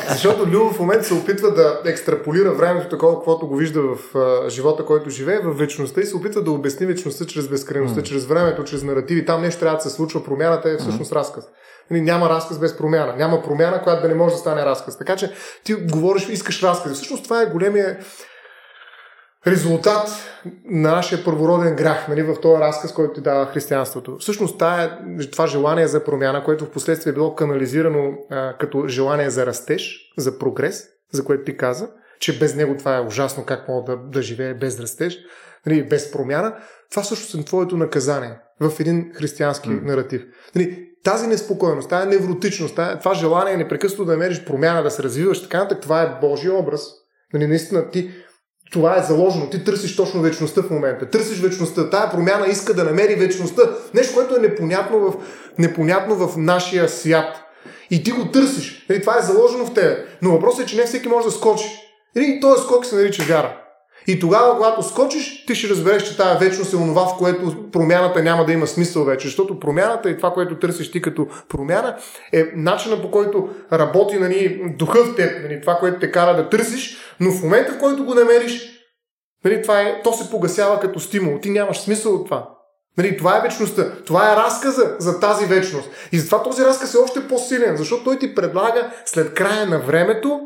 Защото Любо в момента се опитва да екстраполира времето такова, каквото го вижда в а, живота, който живее, в вечността и се опитва да обясни вечността чрез безкрайността, mm. чрез времето, чрез наративи. Там нещо трябва да се случва. Промяната е всъщност mm. разказ. Няма разказ без промяна. Няма промяна, която да не може да стане разказ. Така че ти говориш, искаш разказ. Всъщност това е големия резултат на нашия първороден грях, нали, в този разказ, който ти дава християнството. Всъщност тая, това желание за промяна, което в последствие е било канализирано а, като желание за растеж, за прогрес, за което ти каза, че без него това е ужасно, как мога да, да живее без растеж, нали, без промяна. Това всъщност е твоето наказание в един християнски mm. наратив. Нали, тази неспокойност, тази невротичност, тази, това желание непрекъснато да намериш промяна, да се развиваш, така нататък, това е Божия образ. Нали, наистина ти това е заложено. Ти търсиш точно вечността в момента. Търсиш вечността. Тая промяна иска да намери вечността. Нещо, което е непонятно в, непонятно в нашия свят. И ти го търсиш. И това е заложено в тебе. Но въпросът е, че не всеки може да скочи. И този скок се нарича вяра. И тогава, когато скочиш, ти ще разбереш, че тая вечност е онова, в което промяната няма да има смисъл вече. Защото промяната и това, което търсиш ти като промяна, е начина, по който работи, нали, духа в теб, нали, това, което те кара да търсиш, но в момента, в който го намериш, нали, това е, то се погасява като стимул. Ти нямаш смисъл от това. Нали, това е вечността. Това е разказа за тази вечност. И затова този разказ е още по-силен, защото той ти предлага след края на времето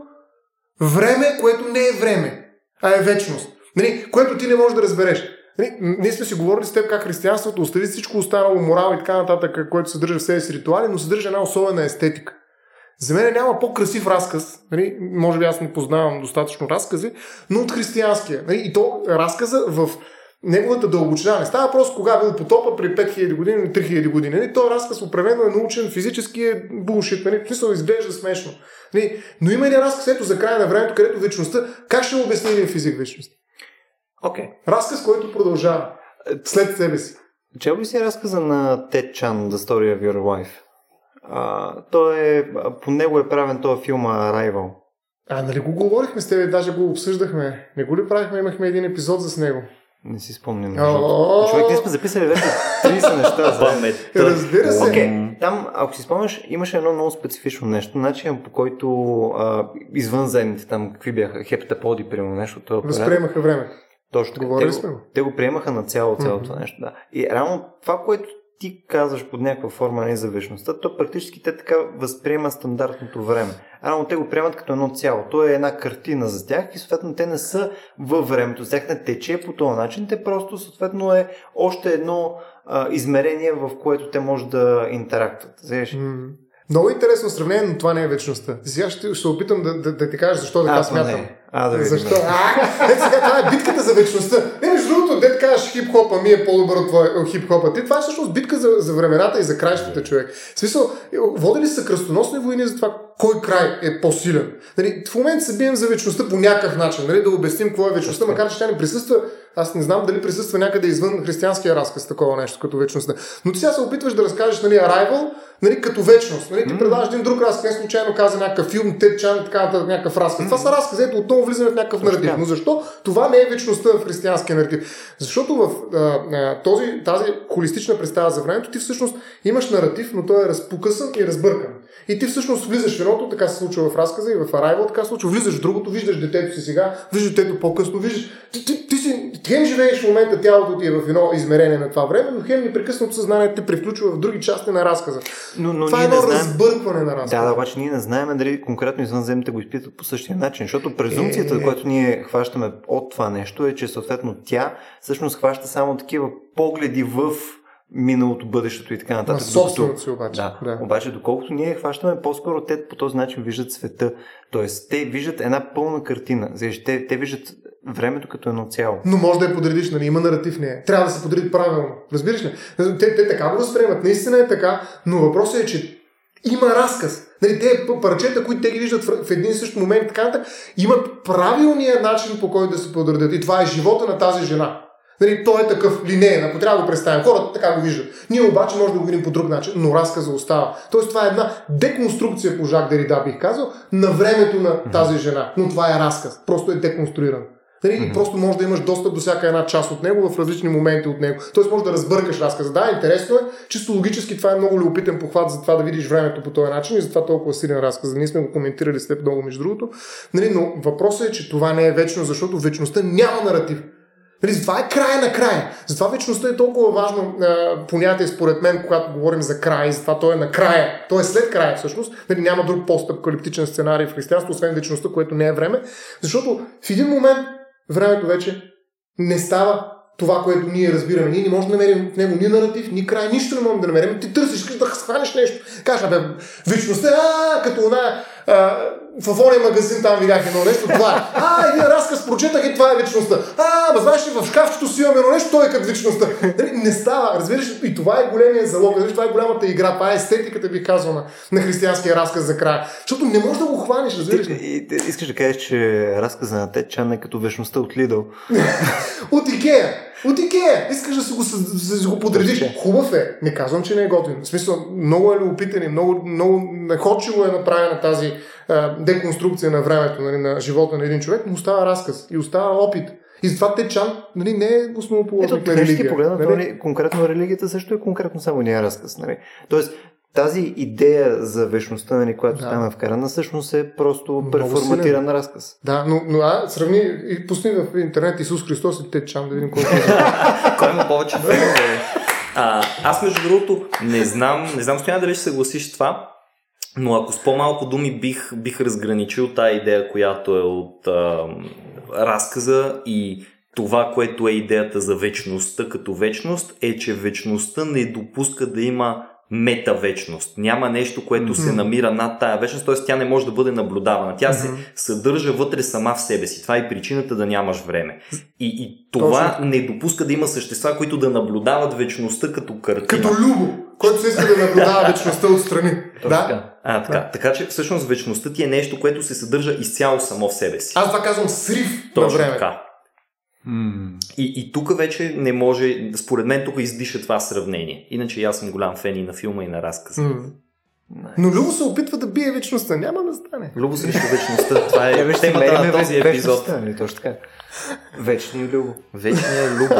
време, което не е време, а е вечност, нали, което ти не можеш да разбереш. Нали, ние сме си говорили с теб как християнството остави всичко останало, морал и така нататък, което съдържа в себе си ритуали, но съдържа една особена естетика. За мен няма по-красив разказ, нали, може би аз не познавам достатъчно разкази, но от християнския. Нали, и то разказа в неговата дълбочина. Не става просто кога бил потопа при пет хиляди години или три хиляди години. Нали, той разказ определено е научен, физически е булшит, нали, в смисъл изглежда смешно. Нали, но има един разказ, ето за края на времето, където вечността, как ще обясни един физик вечност? Okay. Разказ, който продължава след себе си. Чел ли си разказа на Тед Чан, The Story of Your Life? А, той е, по него е правен този филм Arrival. А, нали го говорихме с тебе, даже го обсъждахме. Не го ли правихме, имахме един епизод с него? Не си спомням. Човек, ние сме записали вече трийсет неща за... Разбира се. Okay. Там, ако си спомняш, имаше едно много специфично нещо. Начин, по който а, извънземните там, какви бяха, хептаподи, примерно нещо. Това възприемаха време. Точно. Те, сме. Го, те го приемаха на цяло, цялото mm-hmm. нещо. Да. И реално това, което ти казваш под някаква форма, не за вечността, то практически те така възприема стандартното време. Рано те го приемат като едно цяло. То е една картина за тях и съответно те не са във времето. За тях не тече по този начин. Те просто съответно е още едно а, измерение, в което те може да интерактват. Mm. Много интересно сравнение, но това не е вечността. Сега ще, ще опитам да, да, да ти кажа защо така а, смятам. Не. А, да защо? А, е, сега това е битката за вечността. Не, между другото, дед кажеш хип-хопа ми е по-добър от твоя хип-хопа. Ти, това е всъщност битка за, за времената и за краищата, човек. В смисъл, водили са кръстоносни войни за това кой край е по-силен. Нали, в момента се бием за вечността по някакъв начин, нали, да обясним какво е вечността, макар че тя не присъства Аз не знам дали присъства някъде извън християнския разказ такова нещо като вечността. Но ти сега се опитваш да разкажеш, нали, Arrival, нали, като вечност. Нали, ти mm-hmm. предаваш един друг разказ. Не случайно каза някакъв филм, Тед Чан, така нататък, някакъв разказ. Mm-hmm. Това са разкази, ето отново влизаме в някакъв наратив. Но защо това не е вечността в християнския наратив? Защото в а, този, тази холистична представа за времето ти всъщност имаш наратив, но той е разпокъсан и разбъркан. И ти всъщност влизаш в едното, така се случва в разказа, и в Arrival така се случва. Влизаш в другото, виждаш детето си сега, виждаш детето по-късно, виждаш. Ти, ти, ти си хем живееш в момента, тялото ти е в едно измерение на това време, но хем непрекъснато съзнанието те превключва в други части на разказа. Но, но това е едно разбъркване на разказа. Да, да, обаче ние не знаем дали конкретно извънземните го изпитват по същия начин, защото презумпцията, е... която ние хващаме от това нещо, е, че съответно тя всъщност хваща само такива погледи в миналото, бъдещето и така нататък. На собственото си обаче. Да. Да. Обаче, доколкото ние хващаме, по-скоро те по този начин виждат света. Тоест, те виждат една пълна картина. Значи, те, те виждат времето като едно цяло. Но може да я подредиш, нали? Има наратив, не е. Трябва да се подреди правилно. Разбираш ли? Те, те така го възприемат. Наистина е така, но въпросът е, че има разказ. Нали, те парчета, които те ги виждат в един и същ момент, така нататък, имат правилния начин, по който да се подредят. И това е живота на тази жена. Нали, той е такъв линеен, ако трябва да го представим, хората така го виждат. Ние обаче може да го видим по друг начин, но разказа остава. Тоест това е една деконструкция по Жак Деррида, бих казал, на времето на тази жена. Но това е разказ, просто е деконструиран. Нали, mm-hmm. просто може да имаш достъп до всяка една част от него в различни моменти от него. Тоест може да разбъркаш разказа. Да, интересно е, чисто логически това е много любопитен похват за това да видиш времето по този начин и затова толкова силен разказ. Ние сме го коментирали с теб много, между другото. Нали, но въпросът е, че това не е вечно, защото вечността няма наратив. Затова е края на края. Затова вечността е толкова важно е, понятие, според мен, когато говорим за край, затова той е на края. Той е след края всъщност. Нали, няма друг постапокалиптичен сценарий в християнството, освен вечността, което не е време. Защото в един момент времето вече не става това, което ние разбираме. Ние не можем да намерим в него ни наратив, ни край, нищо не можем да намерим. Ти търсиш, искаш да схванеш нещо. Кажа, бе, вечността, а, като она... А, в ония магазин там видях едно нещо, това е. А, един разказ прочетах и това е вечността. А, ма знаеш ли, в шкафчето си имаме едно нещо, той е като вечността. Не става, разбираш, и това е големия залог, разбираш, това е голямата игра, това е естетиката, би казал, на, на християнския разказ за края. Защото не можеш да го хванеш, разбираш. И, и, искаш да кажеш, че разказа на Тед Чан е като вечността от Лидъл. От Икея. От Икея! Искаш да си го, да си го подредиш. Хубав е. Не казвам, че не е готин. В смисъл, много е любопитен и много, много находчиво е направена тази а, деконструкция на времето, нали, на живота на един човек, но остава разказ и остава опит. И затова Тед Чан, нали, не е основоположник на религия. Погледна, нали? Нали, конкретно религията също е конкретно само не е разказ. Нали? Тоест, тази идея за вечността, нали, която да. Там е вкарана, всъщност е просто преформатиран разказ. Да, но, но а, сравни и пусни в интернет Исус Христос и Тед Чан да видим колко е. Кой има повече време? Аз, между другото, не знам, не знам стояна дали ще съгласиш това, но ако с по-малко думи бих, бих разграничил тази идея, която е от а, разказа и това, което е идеята за вечността като вечност, е, че вечността не допуска да има метавечност. Няма нещо, което mm-hmm. се намира над тая вечност, т.е. тя не може да бъде наблюдавана. Тя mm-hmm. се съдържа вътре сама в себе си. Това е причината да нямаш време. И, и това Точно. Не допуска да има същества, които да наблюдават вечността като картина. Като Любо, който се иска да наблюдава вечността отстрани. Да? А, така. Да. Така че всъщност вечността ти е нещо, което се съдържа изцяло само в себе си. Аз това казвам срив на време. Така. И, и тук вече не може, според мен тук издиша това сравнение. Иначе аз съм голям фен и на филма, и на разказа. Mm. Nice. Но Любо се опитва да бие вечността. Няма да стане. Любо срещу вечността. Това е темата на този епизод. Вечният Любо. Вечният Любо.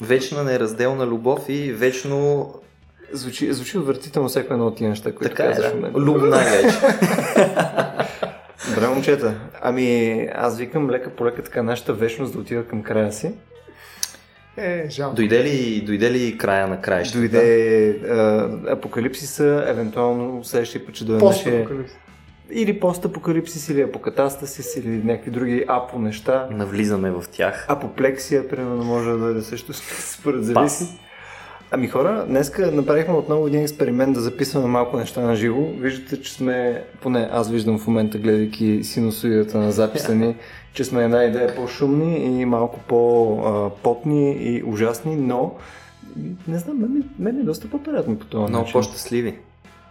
Вечна неразделна любов и вечно... Звучи, звучи отвратително всяко едно от тия неща, които така казваш. Е, да. Любо най-вече. Добре, момчета. Ами аз викам лека полека така нашата вечност да отива към края си. Е, жалко. Дойде ли, дойде ли края на краищата? Дойде а, апокалипсиса, евентуално следващия път ще дойде нашия... Или постапокалипсис, или апокатастасис, или някакви други апо неща. Навлизаме в тях. Апоплексия, примерно, може да дойде също според зависи. Ами хора, днеска направихме отново един експеримент да записваме малко неща на живо. Виждате, че сме, поне аз виждам в момента, гледайки синусоидата на записа ни, че сме една идея по-шумни и малко по-потни и ужасни, но не знам, мен, мен е доста по-приятно по това. Много по-щастливи.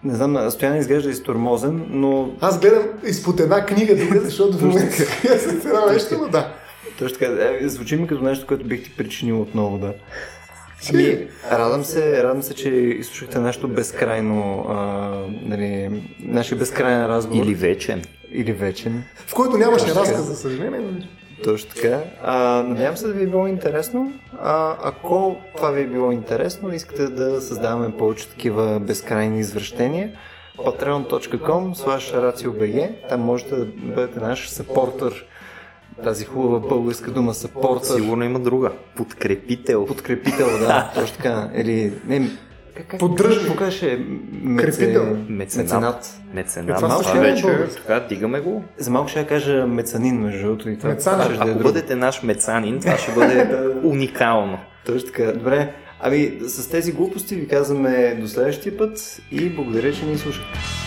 Не знам, Стоян изглежда изтормозен, но... Аз гледам изпод една книга тук, защото в момента се една нещо, но да. Точно така, звучи ми като нещо, което бих ти причинил отново, да. Ами, радвам се, радвам се, че изслушахте нашето безкрайно, а, нали, нашия безкрайен разговор. Или вечен. Или вечен. В който нямаше разказ, за съжаление. Точно така. А, надявам се да ви е било интересно. А, ако това ви е било интересно, искате да създаваме повече такива безкрайни извращения, патреон точка ком слаш рацио точка би джи, там можете да бъдете наш съпортър. Тази хубава българска дума съпортър. Сигурно има друга. Подкрепител. Подкрепител, да. Точно така. Или... Не, как, Поддръж... покаже меце... меценат. Меценат. Малко ще вече, така, дигаме го. За малко ще я кажа мецанин, между другото. И това, мецанин. Ако, да е ако бъдете наш мецанин, това ще бъде уникално. Точно така. Добре. Ами с тези глупости ви казваме до следващия път и благодаря, че ни слушате.